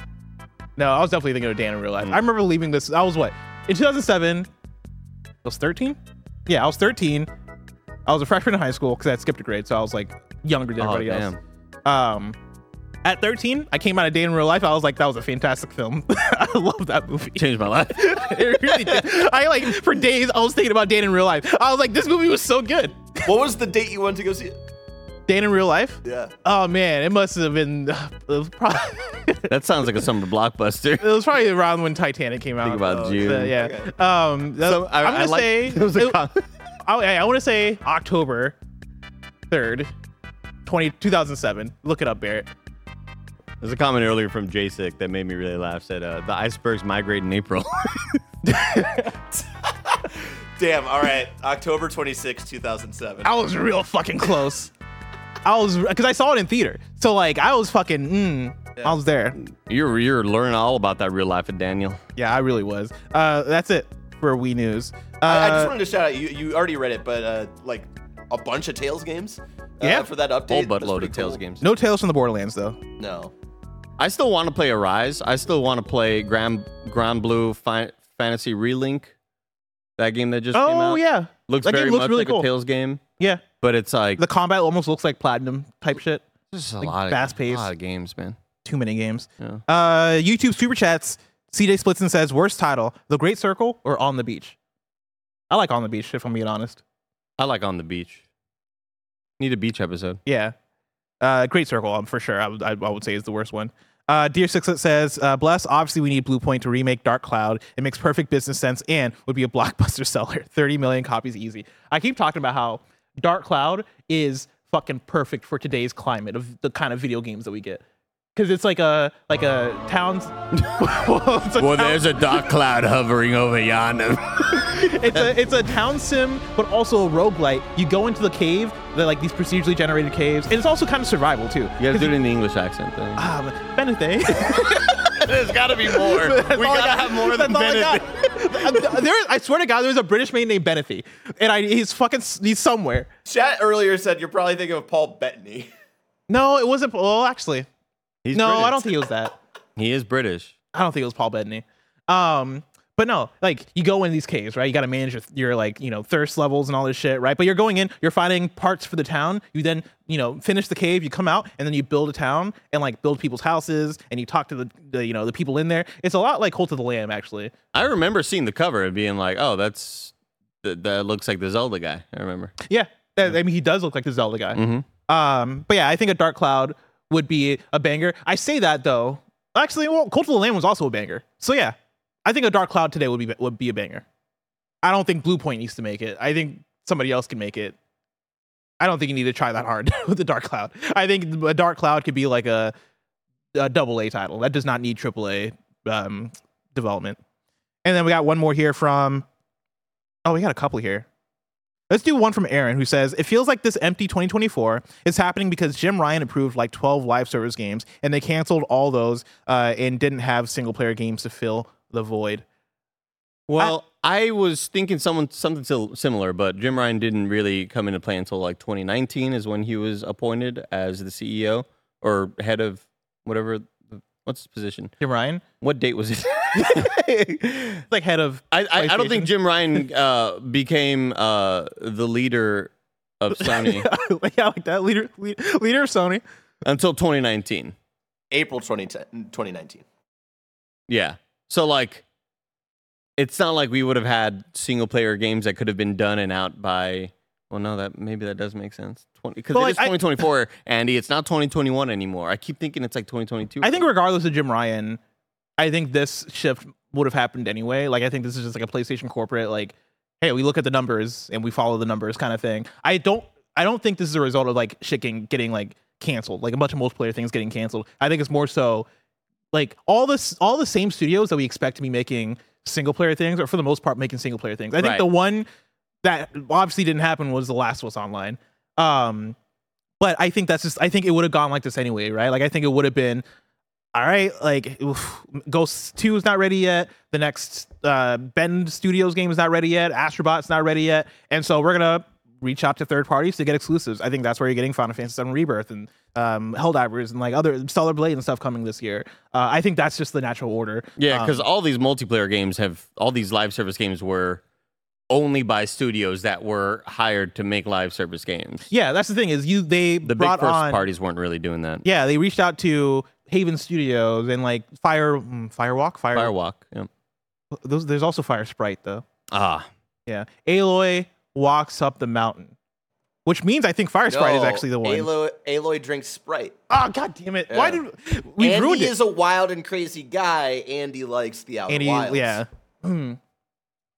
No, I was definitely thinking of Dan in Real Life. Mm. I remember leaving this. I was what? In two thousand seven, I was thirteen? Yeah, I was thirteen. I was a freshman in high school because I had skipped a grade, so I was like younger than everybody oh, else. Um, at thirteen, I came out of Date in Real Life. I was like, that was a fantastic film. I love that movie. Changed my life. It really did. I like for days I was thinking about Date in Real Life. I was like, this movie was so good. What was the date you wanted to go see it? Date in Real Life? Yeah. Oh man, it must have been. Uh, probably that sounds like a summer blockbuster. It was probably around when Titanic came out. Think about oh, June. So, yeah. Okay. Um, that, so, I, I'm gonna I like, say. It was a con- it, I, I want to say October third, two thousand seven. Look it up, Barrett. There's a comment earlier from Jacek that made me really laugh. Said, uh, the icebergs migrate in April. Damn, all right. October twenty-sixth, two thousand seven. I was real fucking close. I was, because I saw it in theater. So, like, I was fucking, mm, yeah. I was there. You're, you're learning all about that real life of Daniel. Yeah, I really was. Uh, that's it for Wii News. Uh, I, I just wanted to shout out, you you already read it, but uh, like a bunch of Tales games uh, yeah. for that update. Whole buttload of Tales cool. games. No Tales from the Borderlands, though. No. I still want to play Arise. I still want to play Grand, Grand Blue Fi- Fantasy Relink, that game that just oh, came out. Oh, yeah. Looks that very game looks much really like cool. a Tales game. Yeah. But it's like... the combat almost looks like Platinum type shit. There's a, like lot, fast of, pace. a lot of games, man. Too many games. Yeah. Uh, YouTube Super Chats. C J Splitson says, worst title, The Great Circle or On the Beach? I like On the Beach, if I'm being honest. I like On the Beach. Need a beach episode. Yeah. Uh, Great Circle, um, for sure. I, w- I would say is the worst one. Uh, Dear Sixlet says, uh, Bless, obviously we need Blue Point to remake Dark Cloud. It makes perfect business sense and would be a blockbuster seller. thirty million copies easy. I keep talking about how Dark Cloud is fucking perfect for today's climate of the kind of video games that we get. Because it's like a like a town's... well, a well town... there's a dark cloud hovering over yonder. it's a it's a town sim, but also a roguelite. You go into the cave, they're like these procedurally generated caves. And it's also kind of survival, too. You guys do it in the English accent, though. Um, Benedict. There's got to be more. We got to have more than Benedict. I, there, I swear to God, there's a British man named Benedict. And I, he's fucking... He's somewhere. Chat earlier said you're probably thinking of Paul Bettany. No, it wasn't... Well, actually... He's no, British. I don't think it was that. He is British. I don't think it was Paul Bettany. Um, but no, like you go in these caves, right? You got to manage your, your like, you know, thirst levels and all this shit, right? But you're going in, you're finding parts for the town. You then, you know, finish the cave, you come out, and then you build a town and like build people's houses and you talk to the, the you know, the people in there. It's a lot like Cult of the Lamb, actually. I remember seeing the cover and being like, oh, that's that, that looks like the Zelda guy. I remember. Yeah. That, I mean, he does look like the Zelda guy. Mm-hmm. Um, but yeah, I think a Dark Cloud would be a banger. I say that though, Actually, well, Cult of the Lamb was also a banger. So yeah, I think a Dark Cloud today would be would be a banger. I don't think Blue Point needs to make it. I think somebody else can make it. I don't think you need to try that hard with the Dark Cloud. I think a Dark Cloud could be like a a double A title that does not need triple A um, development. And then we got one more here from. Oh, we got a couple here. Let's do one from Aaron, who says, it feels like this empty twenty twenty-four is happening because Jim Ryan approved like twelve live service games, and they canceled all those uh, and didn't have single-player games to fill the void. Well, I, I was thinking someone something similar, but Jim Ryan didn't really come into play until like twenty nineteen is when he was appointed as the C E O or head of whatever. What's his position? Jim Ryan? What date was it? Like head of... I, I, I don't think Jim Ryan uh, became uh, the leader of Sony. Yeah, like that. Leader, lead, leader of Sony. Until twenty nineteen. April twenty nineteen. Yeah. So, like, it's not like we would have had single-player games that could have been done and out by... Well, no, that maybe that does make sense. Because it like, is twenty twenty-four, I, Andy. It's not twenty twenty-one anymore. I keep thinking it's like twenty twenty-two. I think regardless of Jim Ryan, I think this shift would have happened anyway. Like, I think this is just like a PlayStation corporate, like, hey, we look at the numbers and we follow the numbers kind of thing. I don't I don't think this is a result of like shit getting, getting like canceled, like a bunch of multiplayer things getting canceled. I think it's more so like all this all the same studios that we expect to be making single player things, or for the most part making single player things. I think right. the one that obviously didn't happen was The Last of Us Online. Um, but I think that's just, I think it would have gone like this anyway, right? Like, I think it would have been, all right, like, oof, Ghost two is not ready yet. The next uh, Bend Studios game is not ready yet. Astrobot's not ready yet. And so we're going to reach out to third parties to get exclusives. I think that's where you're getting Final Fantasy seven Rebirth and um, Helldivers and, like, other Stellar Blade and stuff coming this year. Uh, I think that's just the natural order. Yeah, because um, all these multiplayer games have, all these live service games were... only by studios that were hired to make live service games. Yeah, that's the thing is you they the big first on, parties weren't really doing that. Yeah, they reached out to Haven Studios and like Fire Firewalk, Fire Firewalk. Yeah. Those there's also Fire Sprite though. Ah. Yeah. Aloy walks up the mountain. Which means I think Fire Sprite no, is actually the one. Aloy, Aloy drinks Sprite. Oh, God damn it. Yeah. Why did we Andy ruined it? Andy is a wild and crazy guy. Andy likes the outer Andy, wilds. Yeah.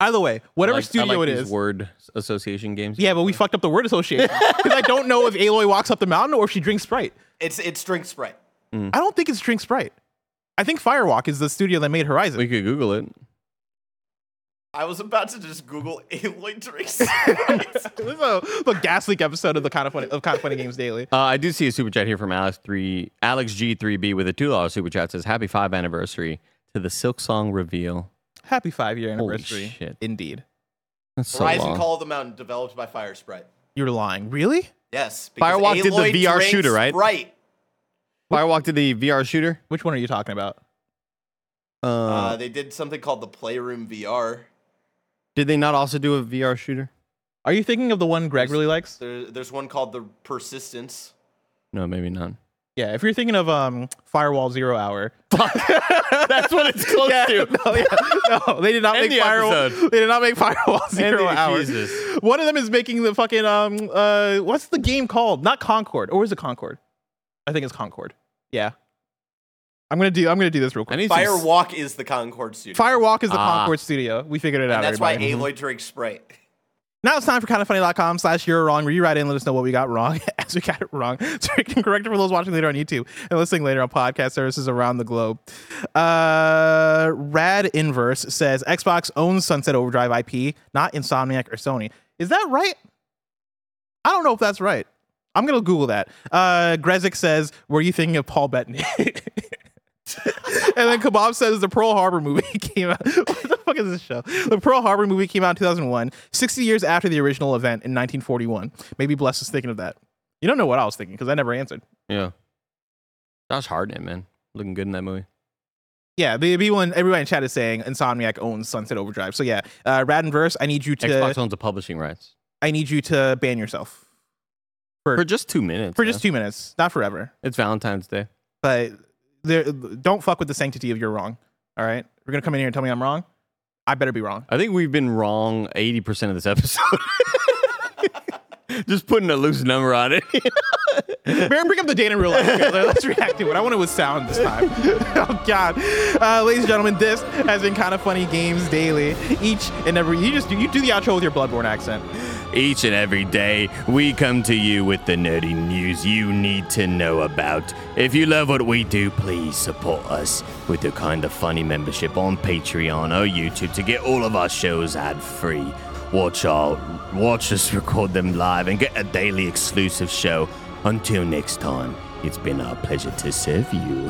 Either way, whatever I like, studio I like it these is, word association games. Yeah, but we fucked up the word association because I don't know if Aloy walks up the mountain or if she drinks Sprite. It's it's drink Sprite. Mm. I don't think it's drink Sprite. I think Firewalk is the studio that made Horizon. We could Google it. I was about to just Google Aloy drinks Sprite. It was a, a gas leak episode of the kind of funny of kind of funny games daily. Uh, I do see a super chat here from Alex three Alex G three B with a two dollar super chat says happy five anniversary to the Silk Song reveal. Happy five-year anniversary. Holy shit. Indeed. That's so Rise long. And Call of the Mountain, developed by Fire Sprite. You're lying. Really? Yes. Firewalk Aloy did the V R shooter, right? Right. Firewalk did the V R shooter? Which one are you talking about? Uh, uh, they did something called the Playroom V R. Did they not also do a V R shooter? Are you thinking of the one Greg there's, really likes? There, there's one called the Persistence. No, maybe not. Yeah, if you're thinking of um, Firewall Zero Hour, that's what it's close yeah, to. No, yeah, no, they did not make the Firewall. Episode. They did not make Firewall Zero Andy, Hour. Jesus. One of them is making the fucking um uh what's the game called? Not Concord, or is it Concord? I think it's Concord. Yeah, I'm gonna do. I'm gonna do this real quick. Firewalk is the Concord studio. Firewalk is the ah. Concord studio. We figured it and out. That's everybody. Why Aloy drinks Sprite. Now it's time for kindoffunny.com slash you're wrong. Rewrite in and let us know what we got wrong as we got it wrong. So we can correct it for those watching later on YouTube and listening later on podcast services around the globe. Uh, Rad Inverse says Xbox owns Sunset Overdrive I P, not Insomniac or Sony. Is that right? I don't know if that's right. I'm going to Google that. Uh, Grezik says, were you thinking of Paul Bettany? And then Kebab says the Pearl Harbor movie came out. What the fuck is this show? The Pearl Harbor movie came out in two thousand one, sixty years after the original event in nineteen forty-one. Maybe Bless was thinking of that. You don't know what I was thinking because I never answered. Yeah. Josh Hartnett, man. Looking good in that movie. Yeah, the B one, everybody in chat is saying Insomniac owns Sunset Overdrive. So yeah, uh, Radinverse, I need you to... Xbox owns the publishing rights. I need you to ban yourself. For, for just two minutes. For yeah. just two minutes. Not forever. It's Valentine's Day. But... There, don't fuck with the sanctity of you're wrong. All right, we're gonna come in here and tell me I'm wrong. I better be wrong. I think we've been wrong eighty percent of this episode. just putting a loose number on it. Baron, bring up the Dane in Real Life trailer. Let's react to it. I want it with sound this time. Oh, God. Uh, ladies and gentlemen, this has been Kind of Funny Games Daily. Each and every... You just you do the outro with your Bloodborne accent. Each and every day, we come to you with the nerdy news you need to know about. If you love what we do, please support us with your Kind of Funny membership on Patreon or YouTube to get all of our shows ad-free. Watch our, watch us record them live and get a daily exclusive show. Until next time, it's been our pleasure to serve you.